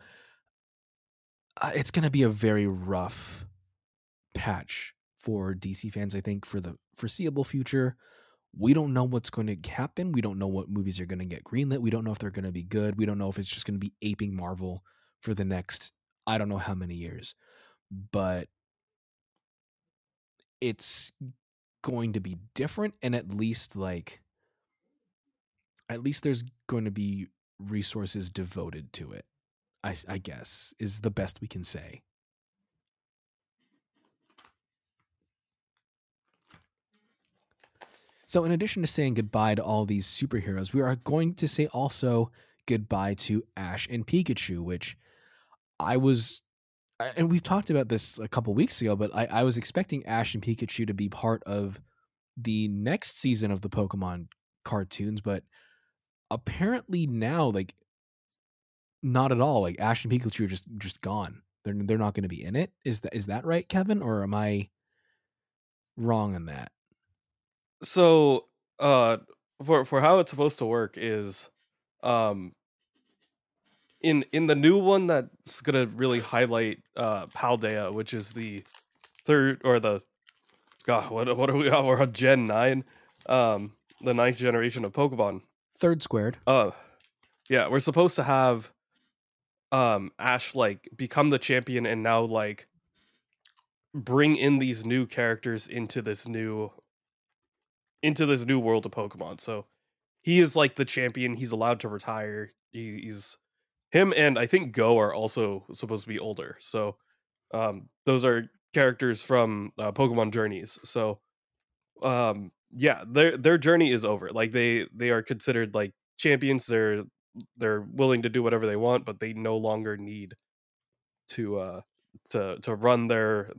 uh, it's going to be a very rough patch for D C fans, I think, for the foreseeable future. We don't know what's going to happen. We don't know what movies are going to get greenlit. We don't know if they're going to be good. We don't know if it's just going to be aping Marvel for the next, I don't know how many years, but it's going to be different. And at least like, at least there's going to be resources devoted to it, I, I guess, is the best we can say. So in addition to saying goodbye to all these superheroes, we are going to say also goodbye to Ash and Pikachu, which I was, and we've talked about this a couple weeks ago, but I, I was expecting Ash and Pikachu to be part of the next season of the Pokemon cartoons, but apparently now, like, not at all. Like Ash and Pikachu are just just gone. They're they're not going to be in it. Is that is that right, Kevin, or am I wrong on that? So, uh, for for how it's supposed to work is, um. In in the new one that's gonna really highlight uh, Paldea, which is the third or the God, what what are we on? We're on Gen nine, um, the ninth generation of Pokemon. Third squared. Uh yeah, we're supposed to have um, Ash like become the champion and now like bring in these new characters into this new into this new world of Pokemon. So he is like the champion. He's allowed to retire. He, he's Him and I think Go are also supposed to be older. So um, those are characters from uh, Pokemon Journeys. So um, yeah, their their journey is over. Like they they are considered like champions. They're they're willing to do whatever they want, but they no longer need to uh, to to run their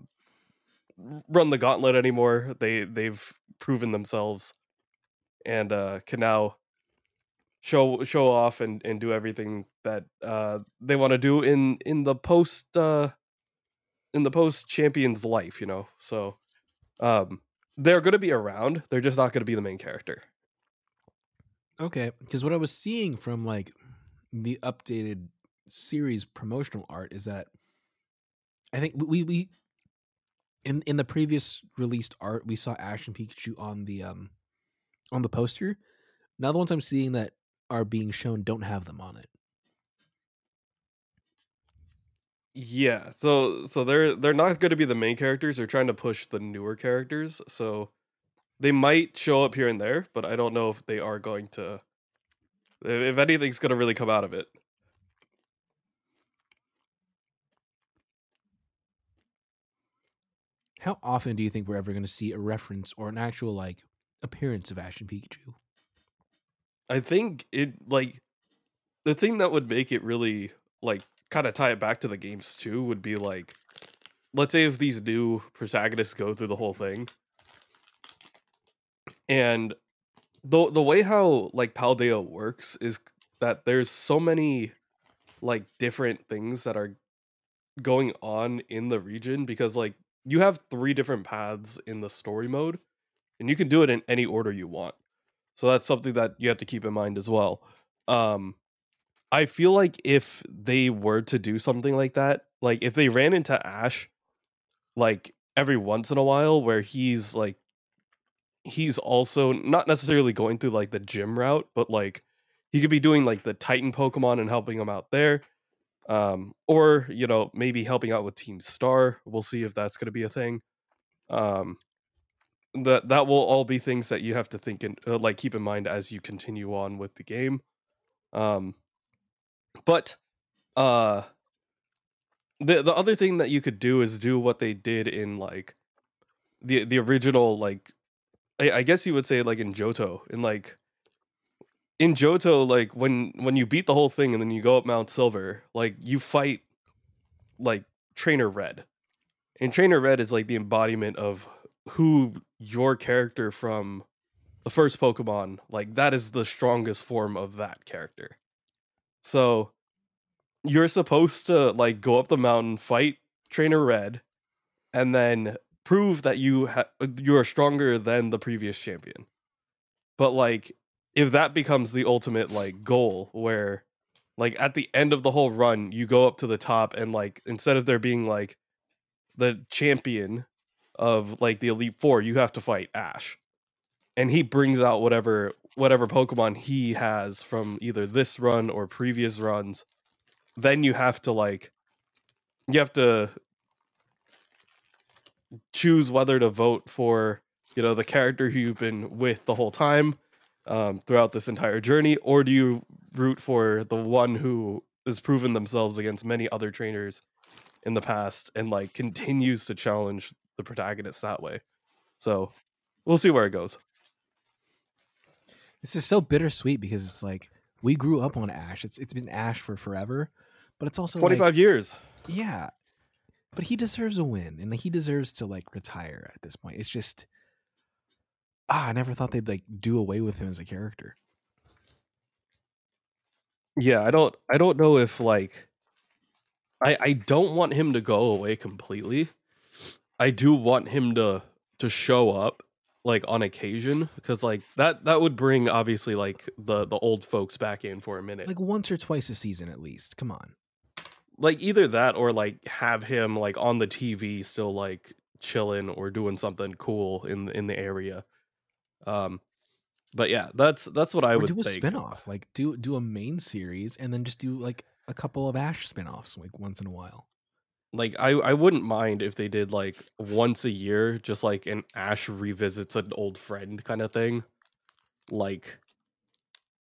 run the gauntlet anymore. They they've proven themselves and uh, can now show show off and, and do everything that uh, they want to do in in the post uh, in the post champion's life, you know. So um, they're going to be around. They're just not going to be the main character. Okay, because what I was seeing from like the updated series promotional art is that I think we we in in the previous released art we saw Ash and Pikachu on the um on the poster. Now the ones I'm seeing that are being shown don't have them on it. Yeah, so so they're they're not going to be the main characters. They're trying to push the newer characters, so they might show up here and there, but I don't know if they are going to. If anything's going to really come out of it. How often do you think we're ever going to see a reference or an actual like appearance of Ash and Pikachu? I think it like the thing that would make it really like kind of tie it back to the games too would be like, let's say if these new protagonists go through the whole thing, and the the way how like Paldea works is that there's so many like different things that are going on in the region, because like you have three different paths in the story mode, and you can do it in any order you want. So that's something that you have to keep in mind as well. Um, I feel like if they were to do something like that, like if they ran into Ash, like every once in a while, where he's like, he's also not necessarily going through like the gym route, but like he could be doing like the Titan Pokemon and helping them out there. Um, or, you know, maybe helping out with Team Star. We'll see if that's going to be a thing. Um, that that will all be things that you have to think and uh, like keep in mind as you continue on with the game. Um, but uh, the the other thing that you could do is do what they did in like the the original, like I, I guess you would say like in Johto, in like in Johto, like when when you beat the whole thing and then you go up Mount Silver, like you fight like Trainer Red, and Trainer Red is like the embodiment of who your character from the first Pokemon, like that is the strongest form of that character. So you're supposed to like go up the mountain, fight Trainer Red, and then prove that you ha- you are stronger than the previous champion. But like if that becomes the ultimate like goal, where like at the end of the whole run you go up to the top, and like instead of there being like the champion of like the Elite Four, you have to fight Ash, and he brings out whatever whatever Pokemon he has from either this run or previous runs. Then you have to like you have to choose whether to vote for, you know, the character who you've been with the whole time um throughout this entire journey, or do you root for the one who has proven themselves against many other trainers in the past and like continues to challenge the protagonist that way. So we'll see where it goes. This is so bittersweet because it's like we grew up on Ash. It's it's been Ash for forever, but it's also twenty-five like, years. Yeah, but he deserves a win, and he deserves to like retire at this point. It's just ah, I never thought they'd like do away with him as a character. Yeah, I don't I don't know if like I I don't want him to go away completely. I do want him to to show up like on occasion, because like that that would bring obviously like the the old folks back in for a minute, like once or twice a season at least. Come on, like either that or like have him like on the T V still like chilling or doing something cool in in the area. Um, but yeah, that's that's what I or would do a think. Spinoff, like do do a main series and then just do like a couple of Ash spinoffs like once in a while. Like, I, I wouldn't mind if they did, like, once a year, just, like, an Ash revisits an old friend kind of thing. Like,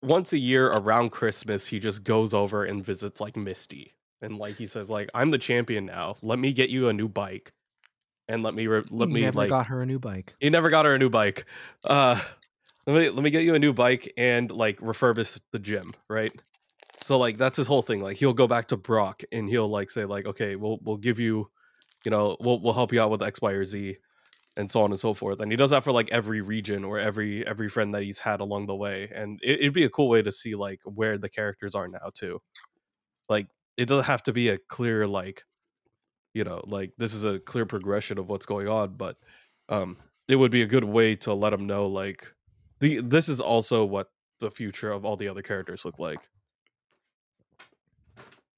once a year around Christmas, he just goes over and visits, like, Misty. And, like, he says, like, I'm the champion now. Let me get you a new bike. And let me, re- let he me, like... He never got her a new bike. He never got her a new bike. Uh, let me, let me get you a new bike and, like, refurbish the gym, right? So, like, that's his whole thing. Like, he'll go back to Brock and he'll, like, say, like, okay, we'll we'll give you, you know, we'll we'll help you out with X, Y, or Z, and so on and so forth. And he does that for, like, every region or every every friend that he's had along the way. And it, it'd be a cool way to see, like, where the characters are now, too. Like, it doesn't have to be a clear, like, you know, like, this is a clear progression of what's going on. But um, it would be a good way to let him know, like, the this is also what the future of all the other characters look like.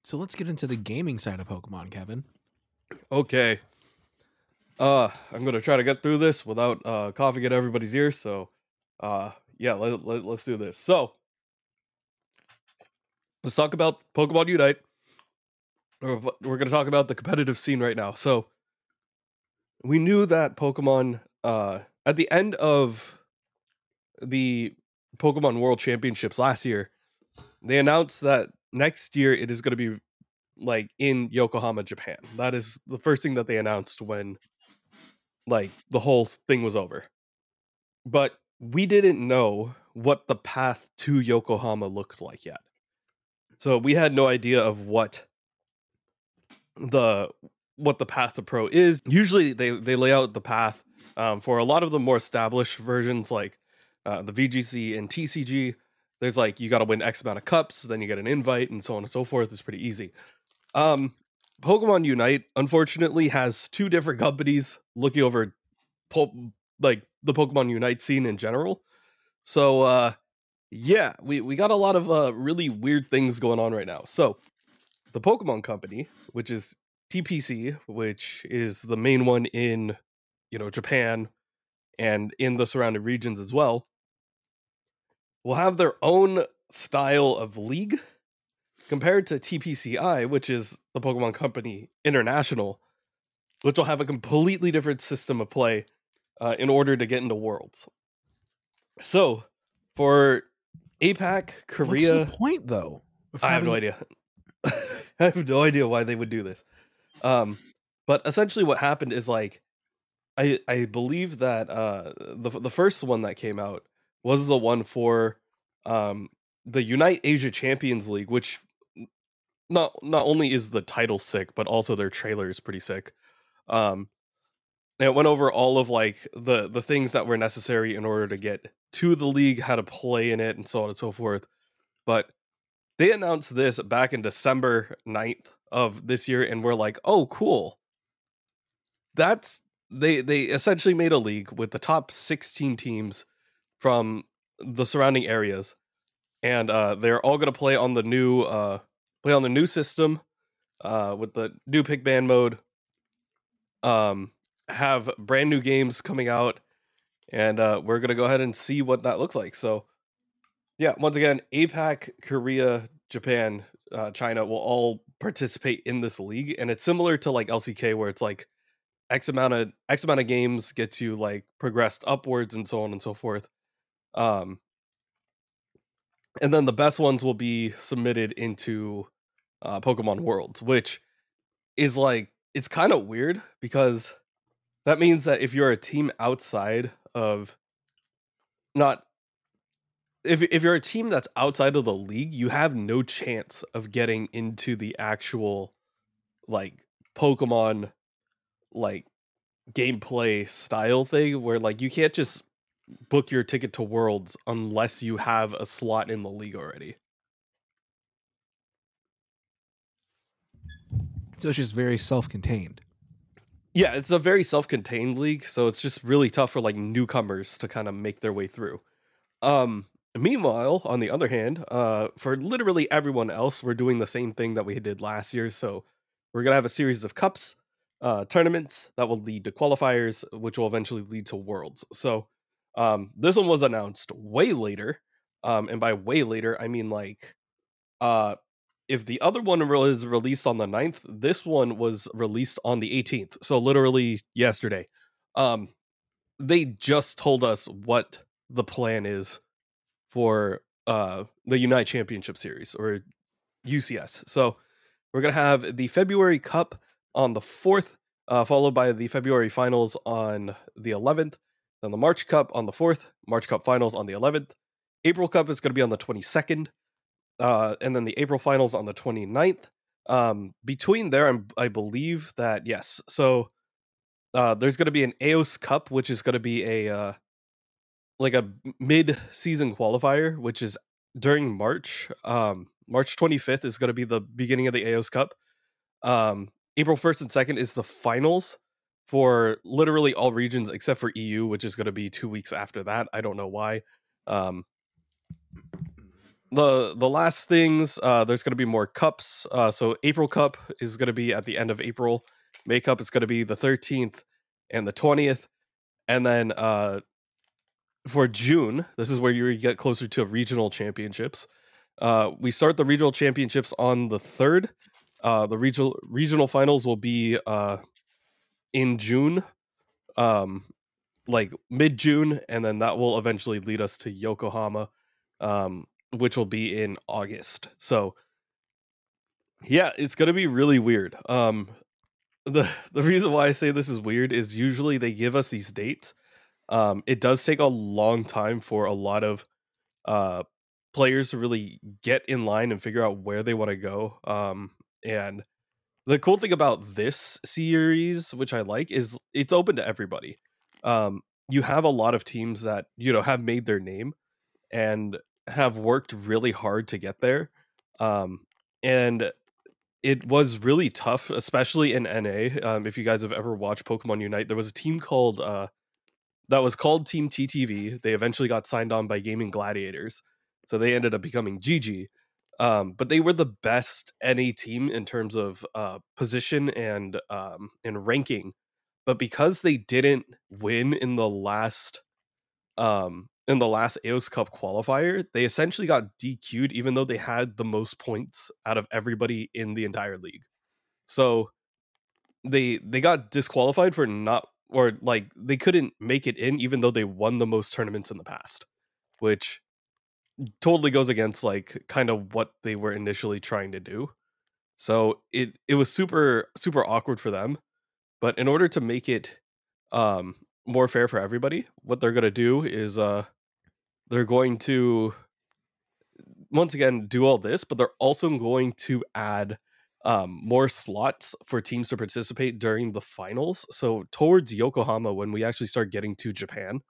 So let's get into the gaming side of Pokemon, Kevin. Okay. Uh, I'm going to try to get through this without uh, coughing at everybody's ear. So, uh, yeah, let, let, let's do this. So, let's talk about Pokemon Unite. We're, we're going to talk about the competitive scene right now. So, we knew that Pokemon, uh, at the end of the Pokemon World Championships last year, they announced that next year it is going to be like in Yokohama, Japan. That is the first thing that they announced when like the whole thing was over. But we didn't know what the path to Yokohama looked like yet. So we had no idea of what the what the path to pro is. Usually they they lay out the path um, for a lot of the more established versions, like uh, the V G C and T C G. There's like, you got to win X amount of cups, then you get an invite, and so on and so forth. It's pretty easy. Um, Pokemon Unite, unfortunately, has two different companies looking over po- like the Pokemon Unite scene in general. So, uh, yeah, we, we got a lot of uh, really weird things going on right now. So the Pokemon Company, which is T P C, which is the main one in, you know, Japan and in the surrounding regions as well, will have their own style of league compared to T P C I, which is the Pokemon Company International, which will have a completely different system of play uh, in order to get into Worlds. So for APAC, Korea... What's the point, though? I having... have no idea. I have no idea why they would do this. Um, but essentially what happened is, like, I I believe that uh, the the first one that came out was the one for um, the Unite Asia Champions League, which not not only is the title sick, but also their trailer is pretty sick. Um, and it went over all of like the, the things that were necessary in order to get to the league, how to play in it, and so on and so forth. But they announced this back in December ninth of this year, and we're like, oh, cool. That's they they essentially made a league with the top sixteen teams from the surrounding areas, and uh, they're all going to play on the new uh, play on the new system uh, with the new pick ban mode. Um, have brand new games coming out, and uh, we're going to go ahead and see what that looks like. So, yeah, once again, APAC, Korea, Japan, uh, China will all participate in this league, and it's similar to like L C K, where it's like X amount of X amount of games get you like progressed upwards and so on and so forth. Um, and then the best ones will be submitted into uh, Pokemon Worlds, which is like, it's kind of weird because that means that if you're a team outside of not, if if you're a team that's outside of the league, you have no chance of getting into the actual like Pokemon like gameplay style thing, where like you can't just book your ticket to Worlds unless you have a slot in the league already. So it's just very self-contained. Yeah, it's a very self-contained league, so it's just really tough for like newcomers to kind of make their way through. Um, meanwhile, on the other hand, uh, for literally everyone else, we're doing the same thing that we did last year. So we're going to have a series of cups, uh, tournaments that will lead to qualifiers, which will eventually lead to Worlds. So Um, this one was announced way later, um, and by way later, I mean, like, uh, if the other one was released on the ninth, this one was released on the eighteenth, so literally yesterday. Um, they just told us what the plan is for uh, the Unite Championship Series, or U C S. So we're going to have the February Cup on the fourth, uh, followed by the February Finals on the eleventh. Then the March Cup on the fourth, March Cup Finals on the eleventh, April Cup is going to be on the twenty-second, uh, and then the April Finals on the twenty-ninth. Um, between there, I'm, I believe that, yes, so uh, there's going to be an A O S Cup, which is going to be a uh, like a mid-season qualifier, which is during March. Um, March twenty-fifth is going to be the beginning of the A O S Cup. Um, April first and second is the Finals for literally all regions except for E U, which is going to be two weeks after that. I don't know why. Um, the the last things, uh, there's going to be more cups. Uh, so April Cup is going to be at the end of April. May Cup is going to be the thirteenth and the twentieth. And then uh, for June, this is where you get closer to regional championships. Uh, we start the regional championships on the third. Uh, the regional regional finals will be... Uh, in June, um, like mid-June, and then that will eventually lead us to Yokohama, um, which will be in August. So, yeah, it's going to be really weird. Um, the the reason why I say this is weird is usually they give us these dates. Um, it does take a long time for a lot of uh, players to really get in line and figure out where they want to go. Um, and the cool thing about this series, which I like, is it's open to everybody. Um, you have a lot of teams that, you know, have made their name and have worked really hard to get there. Um, and it was really tough, especially in N A. Um, if you guys have ever watched Pokemon Unite, there was a team called uh, that was called Team T T V. They eventually got signed on by Gaming Gladiators, so they ended up becoming G G. Um, but they were the best N A team in terms of uh, position and um, and ranking. But because they didn't win in the last um, in the last A O S Cup qualifier, they essentially got D Q'd, even though they had the most points out of everybody in the entire league. So they they got disqualified for not, or like they couldn't make it in, even though they won the most tournaments in the past, which totally goes against like kind of what they were initially trying to do. So it it was super super awkward for them. But in order to make it um, more fair for everybody, what they're going to do is uh, they're going to once again do all this, but they're also going to add um, more slots for teams to participate during the finals. So towards Yokohama, when we actually start getting to Japan,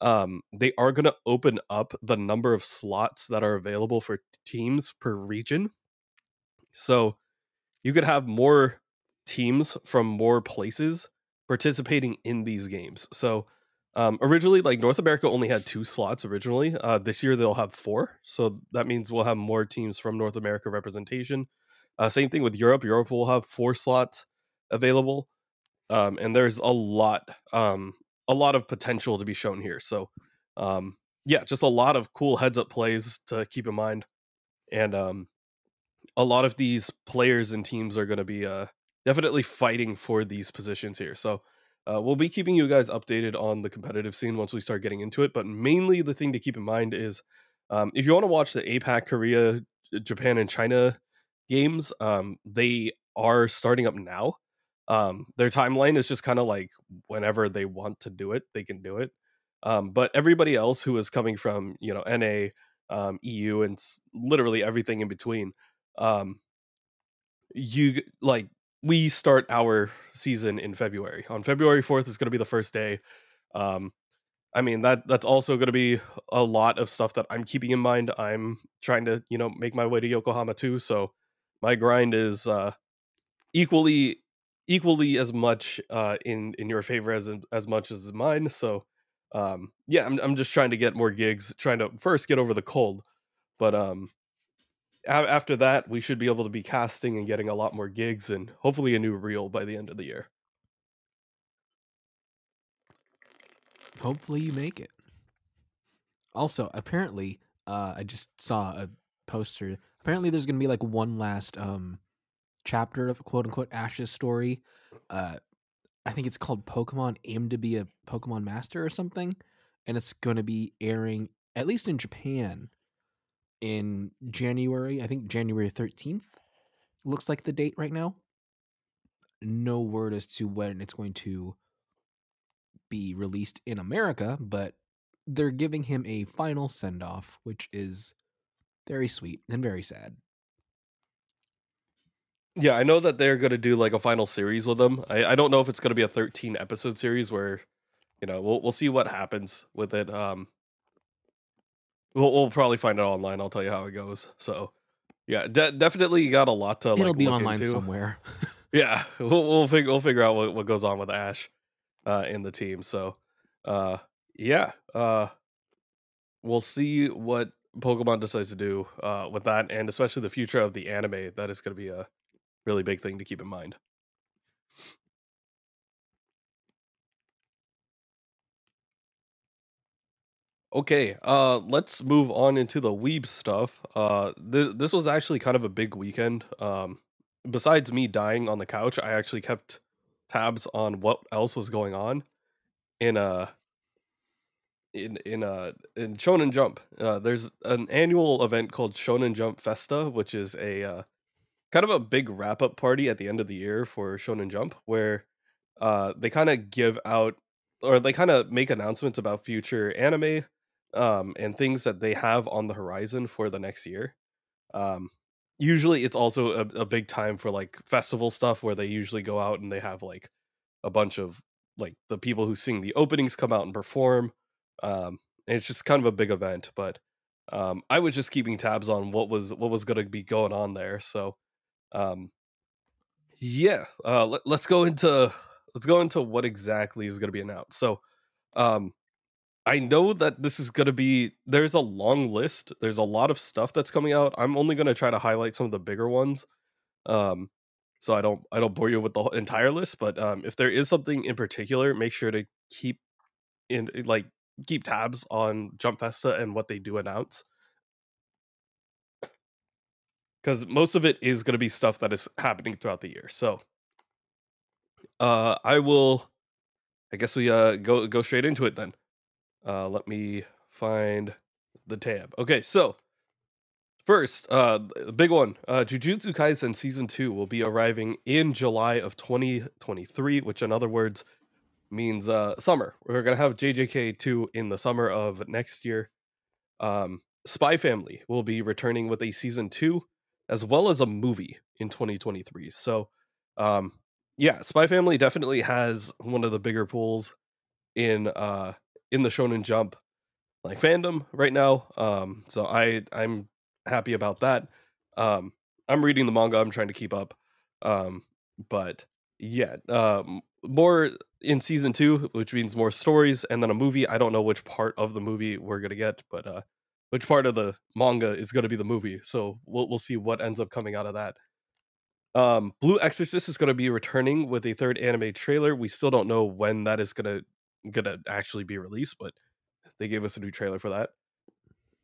Um, they are going to open up the number of slots that are available for teams per region. So you could have more teams from more places participating in these games. So um, originally, like North America only had two slots originally. Uh, this year, they'll have four. So that means we'll have more teams from North America representation. Uh, same thing with Europe. Europe will have four slots available. Um, and there's a lot... Um, a lot of potential to be shown here. So um, yeah, just a lot of cool heads up plays to keep in mind. And um, a lot of these players and teams are going to be uh, definitely fighting for these positions here. So uh, we'll be keeping you guys updated on the competitive scene once we start getting into it. But mainly the thing to keep in mind is um, if you want to watch the APAC, Korea, Japan, and China games, um, they are starting up now. Um, their timeline is just kind of like whenever they want to do it, they can do it. Um, but everybody else who is coming from, you know, N A, um, E U, and s- literally everything in between, um, you like we start our season in February. On February fourth is going to be the first day. Um, I mean that that's also going to be a lot of stuff that I'm keeping in mind. I'm trying to you know make my way to Yokohama too, so my grind is uh, equally. equally as much uh, in, in your favor as as much as mine. So um, yeah, I'm I'm just trying to get more gigs, trying to first get over the cold. But um, a- after that, we should be able to be casting and getting a lot more gigs and hopefully a new reel by the end of the year. Hopefully you make it. Also, apparently, uh, I just saw a poster. Apparently there's going to be like one last... Um, chapter of quote unquote Ash's story. uh I think it's called Pokemon Aim to be a Pokemon Master or something, and it's going to be airing at least in Japan in January. I think January thirteenth looks like the date right now. No word as to when it's going to be released in America, but they're giving him a final send off, which is very sweet and very sad. Yeah, I know that they're going to do like a final series with them. I, I don't know if it's going to be a thirteen episode series where, you know, we'll we'll see what happens with it. Um, we'll we'll probably find it online. I'll tell you how it goes. So, yeah, de- definitely got a lot to. Like, it'll be look online into. Somewhere. Yeah, we'll we'll fig- we'll figure out what, what goes on with Ash, uh, in the team. So, uh, yeah, uh, we'll see what Pokemon decides to do uh with that, and especially the future of the anime. That is going to be a really big thing to keep in mind. Okay, uh, let's move on into the weeb stuff. Uh, th- this was actually kind of a big weekend. Um, besides me dying on the couch, I actually kept tabs on what else was going on in uh in in uh in Shonen Jump. Uh, there's an annual event called Shonen Jump Festa, which is a uh, kind of a big wrap-up party at the end of the year for Shonen Jump, where uh, they kind of give out, or they kind of make announcements about future anime um, and things that they have on the horizon for the next year. Um, usually it's also a, a big time for like festival stuff where they usually go out and they have like a bunch of like the people who sing the openings come out and perform. Um, and it's just kind of a big event, but um, I was just keeping tabs on what was what was going to be going on there. So, um, yeah, uh, let, let's go into let's go into what exactly is going to be announced. So, um, I know that this is going to be there's a long list. There's a lot of stuff that's coming out. I'm only going to try to highlight some of the bigger ones. Um, so I don't I don't bore you with the entire list. But um, if there is something in particular, make sure to keep in like keep tabs on Jump Festa and what they do announce. Because most of it is going to be stuff that is happening throughout the year. So uh, I will I guess we uh, go go straight into it then. Uh, let me find the tab. Okay, so first, uh, the big one, uh, Jujutsu Kaisen Season two will be arriving in July of twenty twenty-three, which in other words means uh, summer. We're going to have J J K two in the summer of next year. Um, Spy Family will be returning with a Season two as well as a movie in twenty twenty-three. So, um, yeah, Spy Family definitely has one of the bigger pools in... Uh, in the Shonen Jump like fandom right now. Um, so I, I'm happy about that. Um, I'm reading the manga. I'm trying to keep up. Um, but yeah, um, more in season two, which means more stories and then a movie. I don't know which part of the movie we're going to get, but, uh, which part of the manga is going to be the movie. So we'll, we'll see what ends up coming out of that. Um, Blue Exorcist is going to be returning with a third anime trailer. We still don't know when that is going to, gonna actually be released, but they gave us a new trailer for that.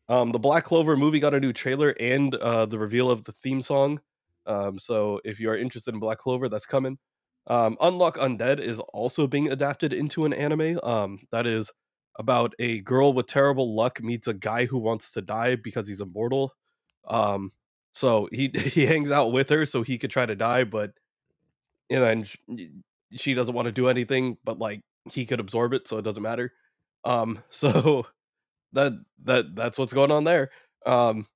Um the Black Clover movie got a new trailer and uh the reveal of the theme song, um so if you are interested in Black Clover, that's coming. um Unlock Undead is also being adapted into an anime, um that is about a girl with terrible luck meets a guy who wants to die because he's immortal. Um so he he hangs out with her so he could try to die, but and then she doesn't want to do anything, but like he could absorb it, so it doesn't matter. Um, so that that that's what's going on there. Um,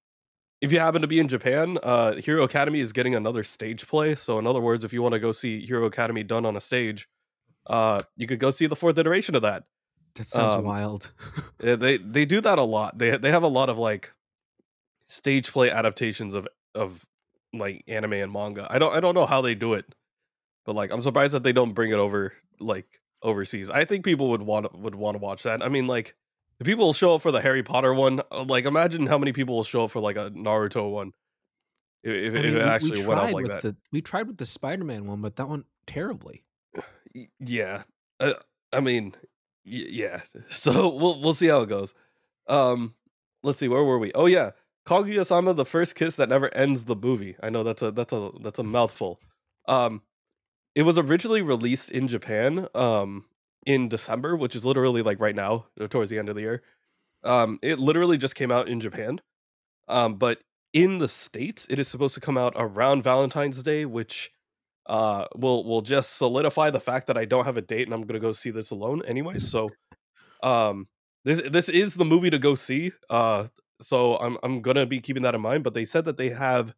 if you happen to be in Japan, uh, Hero Academy is getting another stage play. So in other words, if you want to go see Hero Academy done on a stage, uh, you could go see the fourth iteration of that. That sounds um, wild. they they do that a lot. They they have a lot of like stage play adaptations of of like anime and manga. I don't I don't know how they do it, but like I'm surprised that they don't bring it over like. Overseas. I think people would want would want to watch that. I mean, like, if people will show up for the Harry Potter one, like, imagine how many people will show up for like a Naruto one. If, I mean, if it actually we went out like that, the, we tried with the Spider-Man one, but that went terribly. Yeah, uh, I mean, y- yeah. So we'll we'll see how it goes. Um, let's see, where were we? Oh yeah, Kaguya-sama: The First Kiss That Never Ends, the movie. I know that's a that's a that's a mouthful. Um. It was originally released in Japan um, in December, which is literally like right now, towards the end of the year. Um, it literally just came out in Japan. Um, but in the States, it is supposed to come out around Valentine's Day, which uh, will will just solidify the fact that I don't have a date and I'm going to go see this alone anyway. So um, this this is the movie to go see. Uh, so I'm I'm going to be keeping that in mind. But they said that they have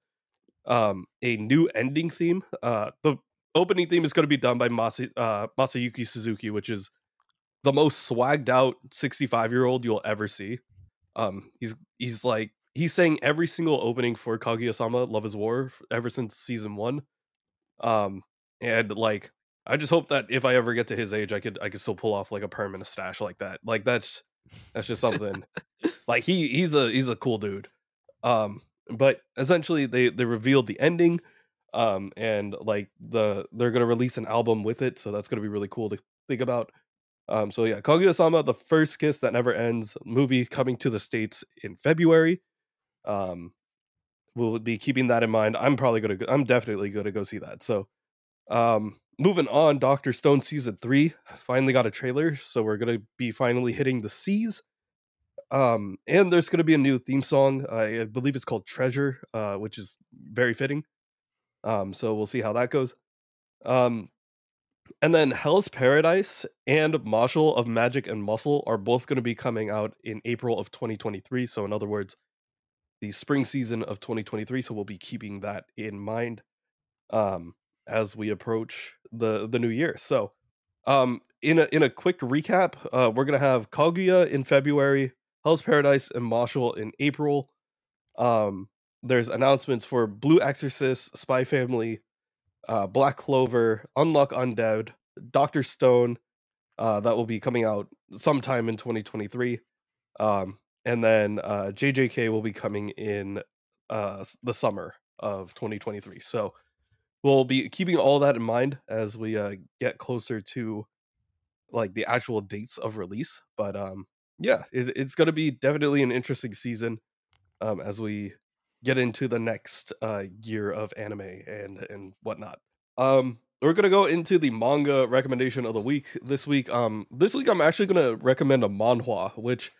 um, a new ending theme. Uh, the opening theme is going to be done by Masa, uh, Masayuki Suzuki, which is the most swagged out sixty-five year old you'll ever see. Um, he's he's like he's sang every single opening for Kaguya-sama: Love Is War ever since season one. Um, and like I just hope that if I ever get to his age, I could I could still pull off like a permanent stash like that. Like that's that's just something. Like he he's a he's a cool dude. Um, but essentially they they revealed the ending. Um, and like the, they're going to release an album with it. So that's going to be really cool to think about. Um, so yeah, Kaguya-sama: The First Kiss That Never Ends movie coming to the States in February. Um, we'll be keeping that in mind. I'm probably going to, I'm definitely going to go see that. So, um, moving on, Doctor Stone season three finally got a trailer. So we're going to be finally hitting the seas. Um, and there's going to be a new theme song. I believe it's called Treasure, uh, which is very fitting. Um, so we'll see how that goes. Um, and then Hell's Paradise and Marshall of Magic and Muscle are both going to be coming out in April of twenty twenty-three. So in other words, the spring season of twenty twenty-three. So we'll be keeping that in mind um, as we approach the, the new year. So um, in a, in a quick recap, uh, we're going to have Kaguya in February, Hell's Paradise and Marshall in April. Um, there's announcements for Blue Exorcist, Spy Family, uh, Black Clover, Unlock Undead, Doctor Stone, uh, that will be coming out sometime in twenty twenty-three. Um, and then uh, J J K will be coming in uh, the summer of twenty twenty-three. So we'll be keeping all that in mind as we uh, get closer to like the actual dates of release. But um, yeah, it, it's going to be definitely an interesting season um, as we get into the next uh, year of anime and, and whatnot. Um, we're going to go into the manga recommendation of the week this week. Um, this week, I'm actually going to recommend a manhwa, which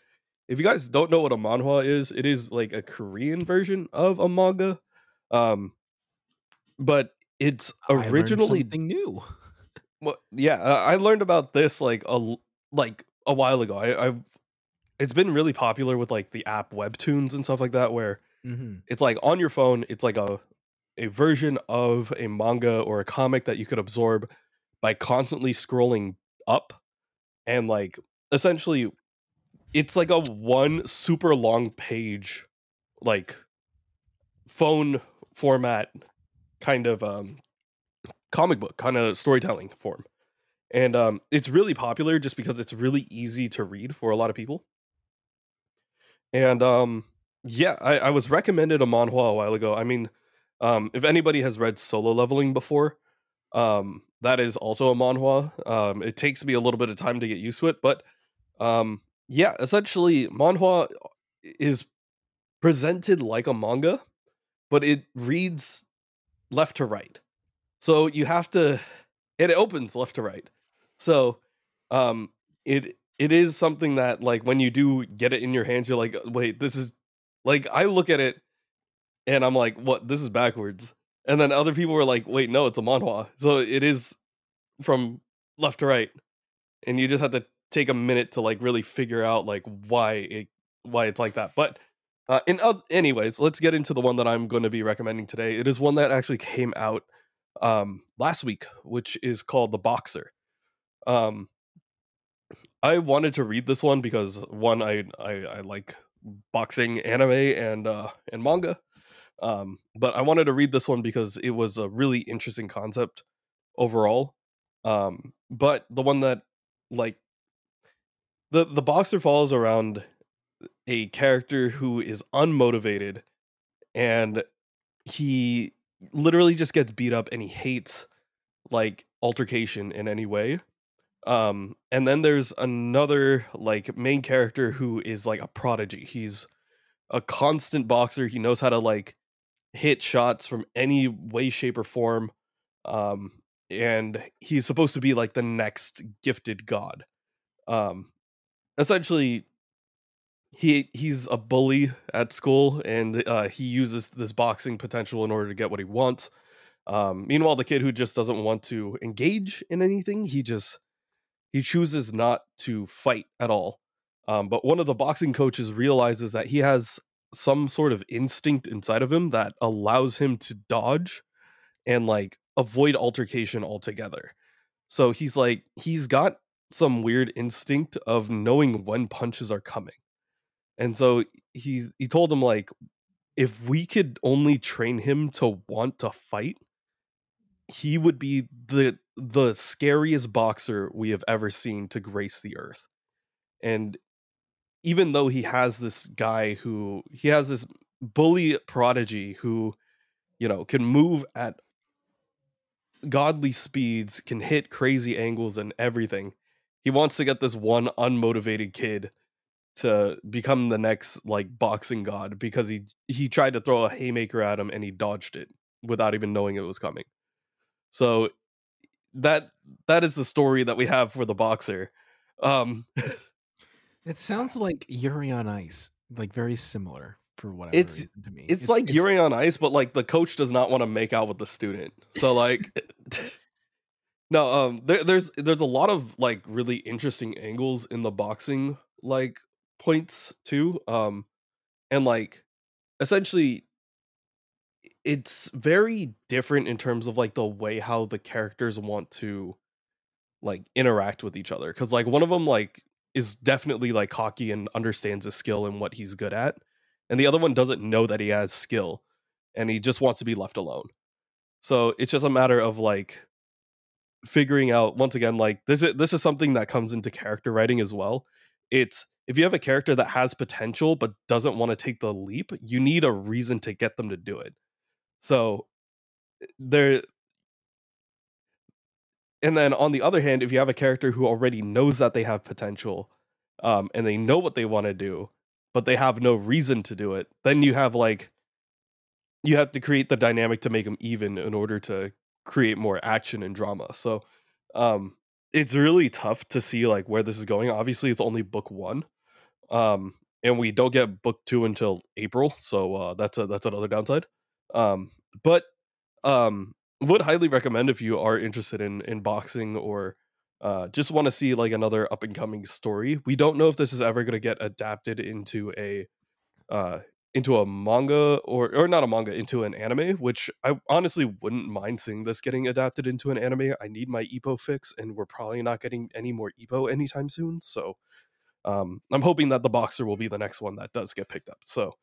if you guys don't know what a manhwa is, it is like a Korean version of a manga. Um, but it's originally I learned something new. Well, yeah, I learned about this like a, like a while ago. I, I've, it's been really popular with like the app Webtoons and stuff like that, where mm-hmm. it's like on your phone, it's like a, a version of a manga or a comic that you could absorb by constantly scrolling up. And like, essentially it's like a one super long page, like phone format kind of um, comic book kind of storytelling form. And um, it's really popular just because it's really easy to read for a lot of people. And um, yeah, I, I was recommended a manhwa a while ago. I mean, Um, if anybody has read Solo Leveling before, um, that is also a manhwa. Um, it takes me a little bit of time to get used to it, but um, yeah, essentially manhwa is presented like a manga, but it reads left to right. So you have to, it opens left to right. So um, it it is something that like when you do get it in your hands, you're like, wait, this is like I look at it. And I'm like, what? This is backwards. And then other people were like, wait, no, it's a manhwa. So it is from left to right. And you just have to take a minute to like really figure out like why it why it's like that. But uh, in uh, anyways, let's get into the one that I'm going to be recommending today. It is one that actually came out um, last week, which is called The Boxer. Um, I wanted to read this one because one, I I, I like boxing anime and uh, and manga. Um, but I wanted to read this one because it was a really interesting concept overall. Um, but the one that like the, the boxer falls around a character who is unmotivated and he literally just gets beat up and he hates like altercation in any way. Um, and then there's another like main character who is like a prodigy. He's a constant boxer. He knows how to like hit shots from any way, shape, or form, um and he's supposed to be like the next gifted god. Um essentially he he's a bully at school, and uh he uses this boxing potential in order to get what he wants. Um meanwhile, the kid who just doesn't want to engage in anything, he just he chooses not to fight at all. Um but one of the boxing coaches realizes that he has some sort of instinct inside of him that allows him to dodge and like avoid altercation altogether. So he's like, he's got some weird instinct of knowing when punches are coming. And so he, he told him like, if we could only train him to want to fight, he would be the, the scariest boxer we have ever seen to grace the earth. And even though he has this guy who he has this bully prodigy who, you know, can move at godly speeds, can hit crazy angles and everything, he wants to get this one unmotivated kid to become the next like boxing god because he, he tried to throw a haymaker at him and he dodged it without even knowing it was coming. So that, that is the story that we have for The Boxer. Um, It sounds like Yuri on Ice, like very similar for whatever it's, reason to me. It's, it's like it's, Yuri on Ice, but like the coach does not want to make out with the student. So like, no, um, there, there's there's a lot of like really interesting angles in the boxing like points too, um, and like essentially it's very different in terms of like the way how the characters want to like interact with each other, because like one of them like is definitely like cocky and understands his skill and what he's good at, and the other one doesn't know that he has skill and he just wants to be left alone. So it's just a matter of like figuring out, once again, like this is this is something that comes into character writing as well. It's if you have a character that has potential but doesn't want to take the leap, you need a reason to get them to do it. So there. And then on the other hand, if you have a character who already knows that they have potential, um, and they know what they want to do, but they have no reason to do it, then you have like you have to create the dynamic to make them even in order to create more action and drama. So um, it's really tough to see like where this is going. Obviously, it's only book one, um, and we don't get book two until April. So uh, that's a, that's another downside. Um, but um, would highly recommend if you are interested in in boxing or uh, just want to see like another up and coming story. We don't know if this is ever going to get adapted into a uh, into a manga or or not a manga into an anime, which I honestly wouldn't mind seeing this getting adapted into an anime. I need my Ippo fix, and we're probably not getting any more Ippo anytime soon. So um, I'm hoping that the boxer will be the next one that does get picked up. So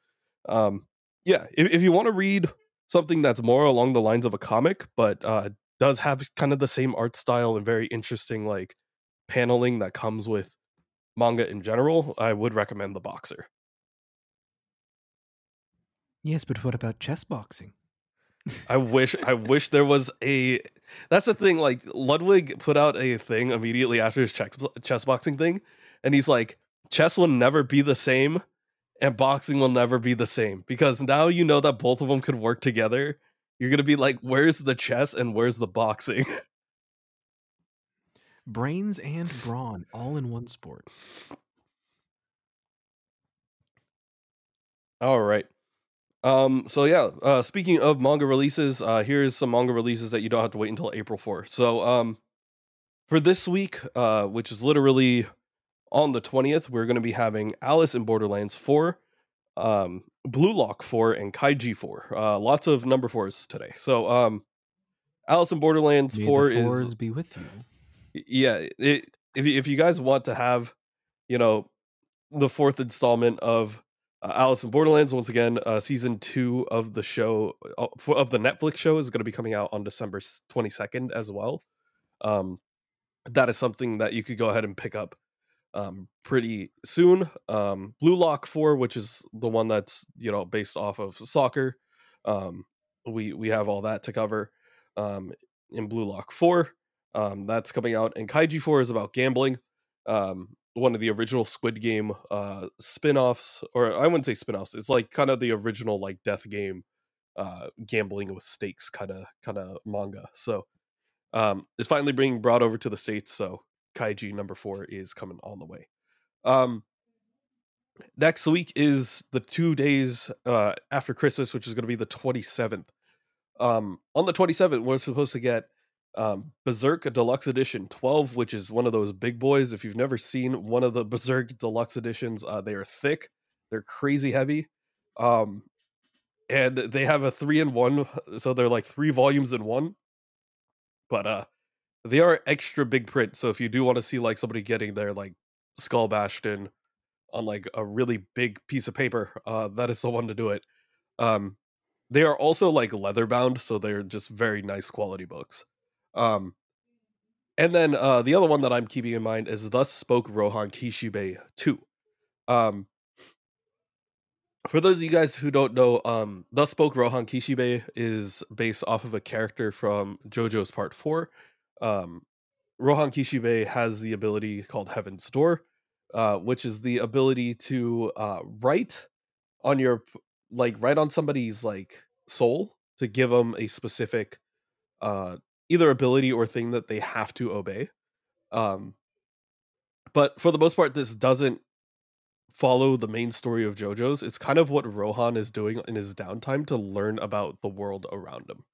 um, yeah, if, if you want to read something that's more along the lines of a comic, but uh, does have kind of the same art style and very interesting like paneling that comes with manga in general, I would recommend The Boxer. Yes, but what about chess boxing? I wish I wish there was a... That's the thing, like Ludwig put out a thing immediately after his chess, chess boxing thing, and he's like, chess will never be the same, and boxing will never be the same, because now you know that both of them could work together. You're going to be like, where's the chess and where's the boxing? Brains and brawn all in one sport. All right. Um, so yeah, uh, speaking of manga releases, uh, here's some manga releases that you don't have to wait until April fourth. So um, for this week, uh, which is literally... on the twentieth, we're going to be having Alice in Borderlands four, um, Blue Lock four, and Kaiji four. Uh, lots of number fours today. So, um, Alice in Borderlands May four the fours is be with you. Yeah, it, if if you guys want to have, you know, the fourth installment of uh, Alice in Borderlands, once again, uh, season two of the show uh, for, of the Netflix show is going to be coming out on December twenty-second as well. Um, that is something that you could go ahead and pick up um pretty soon. um Blue Lock four, which is the one that's, you know, based off of soccer, um we we have all that to cover um in Blue Lock four. Um that's coming out, and Kaiji four is about gambling, um one of the original Squid Game uh spin-offs, or I wouldn't say spin-offs, it's like kind of the original like death game uh gambling with stakes kind of kind of manga. So um it's finally being brought over to the States, so Kaiji number four is coming on the way. Um, next week is the two days uh, after Christmas, which is going to be the twenty-seventh. Um, on the twenty-seventh, we're supposed to get um, Berserk Deluxe Edition twelve, which is one of those big boys. If you've never seen one of the Berserk Deluxe Editions, uh, they are thick, they're crazy heavy, um, and they have a three in one, so they're like three volumes in one. But uh, they are extra big print, so if you do want to see like somebody getting their like skull bashed in on like a really big piece of paper, uh, that is the one to do it. Um, they are also like leather bound, so they're just very nice quality books. Um, and then uh, the other one that I'm keeping in mind is Thus Spoke Rohan Kishibe two. Um, for those of you guys who don't know, um, Thus Spoke Rohan Kishibe is based off of a character from JoJo's Part four. Um, Rohan Kishibe has the ability called Heaven's Door, uh, which is the ability to uh, write on your like write on somebody's like soul to give them a specific uh, either ability or thing that they have to obey. Um, but for the most part, this doesn't follow the main story of JoJo's. It's kind of what Rohan is doing in his downtime to learn about the world around him.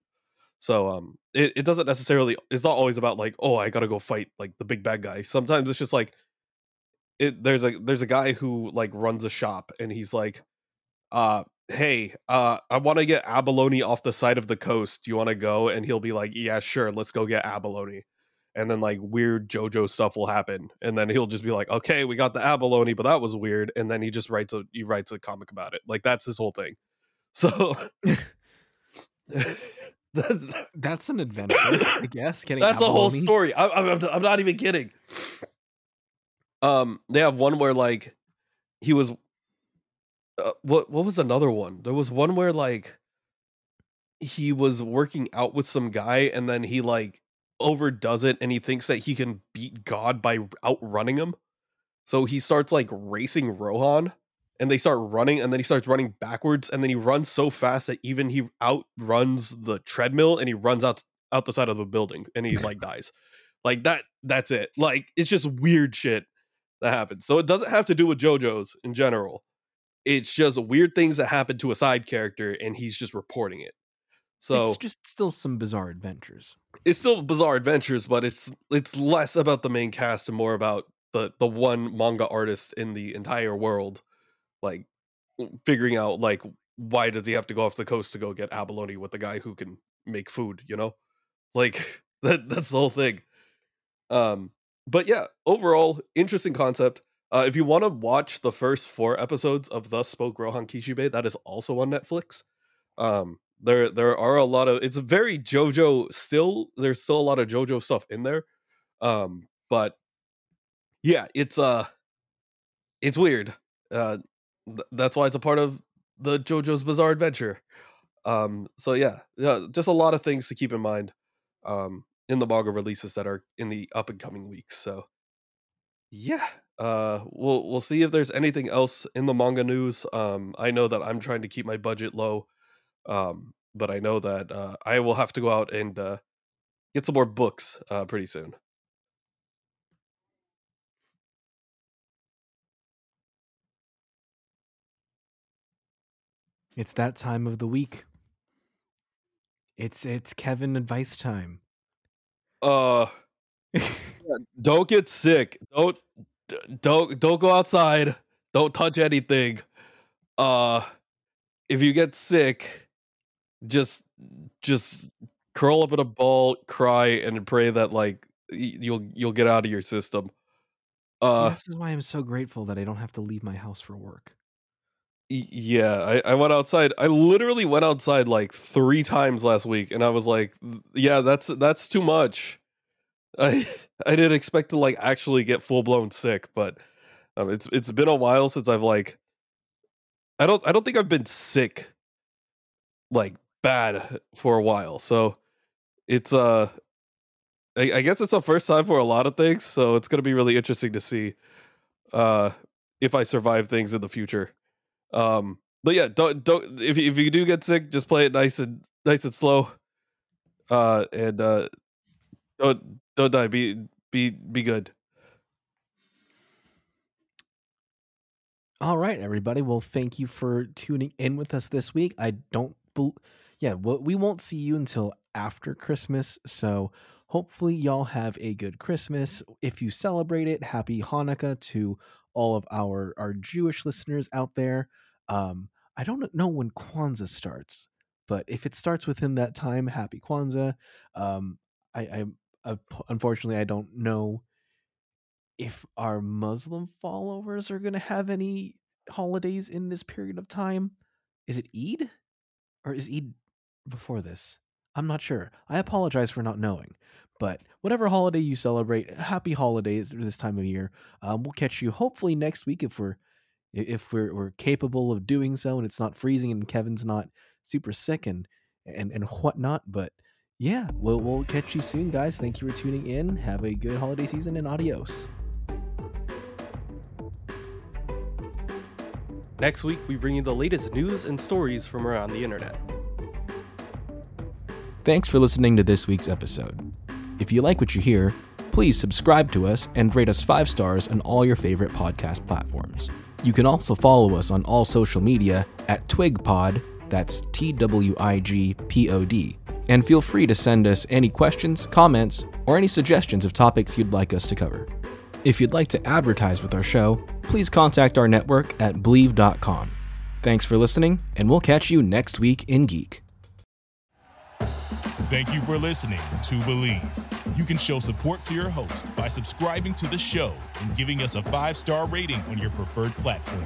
So um, it, it doesn't necessarily, it's not always about like, oh, I got to go fight like the big bad guy. Sometimes it's just like, it, there's a, there's a guy who like runs a shop, and he's like, uh, hey, uh, I want to get abalone off the side of the coast. Do you want to go? And he'll be like, yeah, sure. Let's go get abalone. And then like weird JoJo stuff will happen. And then he'll just be like, okay, we got the abalone, but that was weird. And then he just writes a, he writes a comic about it. Like that's his whole thing. So that's, that's an adventure, I guess. Getting that's abalone. A whole story. I, I'm, I'm not even kidding. Um, they have one where like he was, Uh, what what was another one? There was one where like he was working out with some guy, and then he like overdoes it, and he thinks that he can beat God by outrunning him. So he starts like racing Rohan, and they start running, and then he starts running backwards, and then he runs so fast that even he outruns the treadmill, and he runs out out the side of the building, and he like dies. Like that. That's it. Like it's just weird shit that happens. So it doesn't have to do with JoJo's in general. It's just weird things that happen to a side character, and he's just reporting it. So it's just still some bizarre adventures. It's still bizarre adventures, but it's it's less about the main cast and more about the the one manga artist in the entire world, like figuring out like why does he have to go off the coast to go get abalone with the guy who can make food, you know? Like that that's the whole thing. Um, but yeah, overall, interesting concept. Uh, if you want to watch the first four episodes of Thus Spoke Rohan Kishibe, that is also on Netflix. Um, there there are a lot of... It's very JoJo still. There's still a lot of JoJo stuff in there. Um, but yeah, it's uh, it's weird. Uh, th- that's why it's a part of the JoJo's Bizarre Adventure. Um, so yeah, yeah, just a lot of things to keep in mind um, in the manga releases that are in the up-and-coming weeks. So yeah. uh we'll we'll see if there's anything else in the manga news. um I know that I'm trying to keep my budget low, um but I know that uh I will have to go out and uh get some more books uh pretty soon. It's that time of the week. It's it's Kevin advice time. Uh don't get sick. Don't don't don't go outside. Don't touch anything. Uh if you get sick, just just curl up in a ball, cry, and pray that like you'll you'll get out of your system. Uh See, this is why I'm so grateful that I don't have to leave my house for work. Yeah, I, I went outside. I literally went outside like three times last week, and I was like, yeah, that's that's too much. I I didn't expect to like actually get full blown sick, but um, it's it's been a while since I've like I don't I don't think I've been sick like bad for a while. So it's uh I, I guess it's the first time for a lot of things. So it's gonna be really interesting to see uh if I survive things in the future. Um, but yeah, don't don't if if you do get sick, just play it nice and nice and slow. Uh, and uh, don't. Don't die. Be be be good. All right, everybody. Well, thank you for tuning in with us this week. I don't, be- yeah, well, we won't see you until after Christmas. So hopefully, y'all have a good Christmas. If you celebrate it, happy Hanukkah to all of our our Jewish listeners out there. Um, I don't know when Kwanzaa starts, but if it starts within that time, happy Kwanzaa. Um, I. I Uh, unfortunately, I don't know if our Muslim followers are going to have any holidays in this period of time. Is it Eid? Or is Eid before this? I'm not sure. I apologize for not knowing. But whatever holiday you celebrate, happy holidays this time of year. Um, we'll catch you hopefully next week if we're if we're, we're capable of doing so, and it's not freezing and Kevin's not super sick and, and, and whatnot, but yeah, we'll, we'll catch you soon, guys. Thank you for tuning in. Have a good holiday season, and adios. Next week, we bring you the latest news and stories from around the internet. Thanks for listening to this week's episode. If you like what you hear, please subscribe to us and rate us five stars on all your favorite podcast platforms. You can also follow us on all social media at TwigPod, that's T W I G P O D. And feel free to send us any questions, comments, or any suggestions of topics you'd like us to cover. If you'd like to advertise with our show, please contact our network at believe dot com. Thanks for listening, and we'll catch you next week in Geek. Thank you for listening to Believe. You can show support to your host by subscribing to the show and giving us a five-star rating on your preferred platform.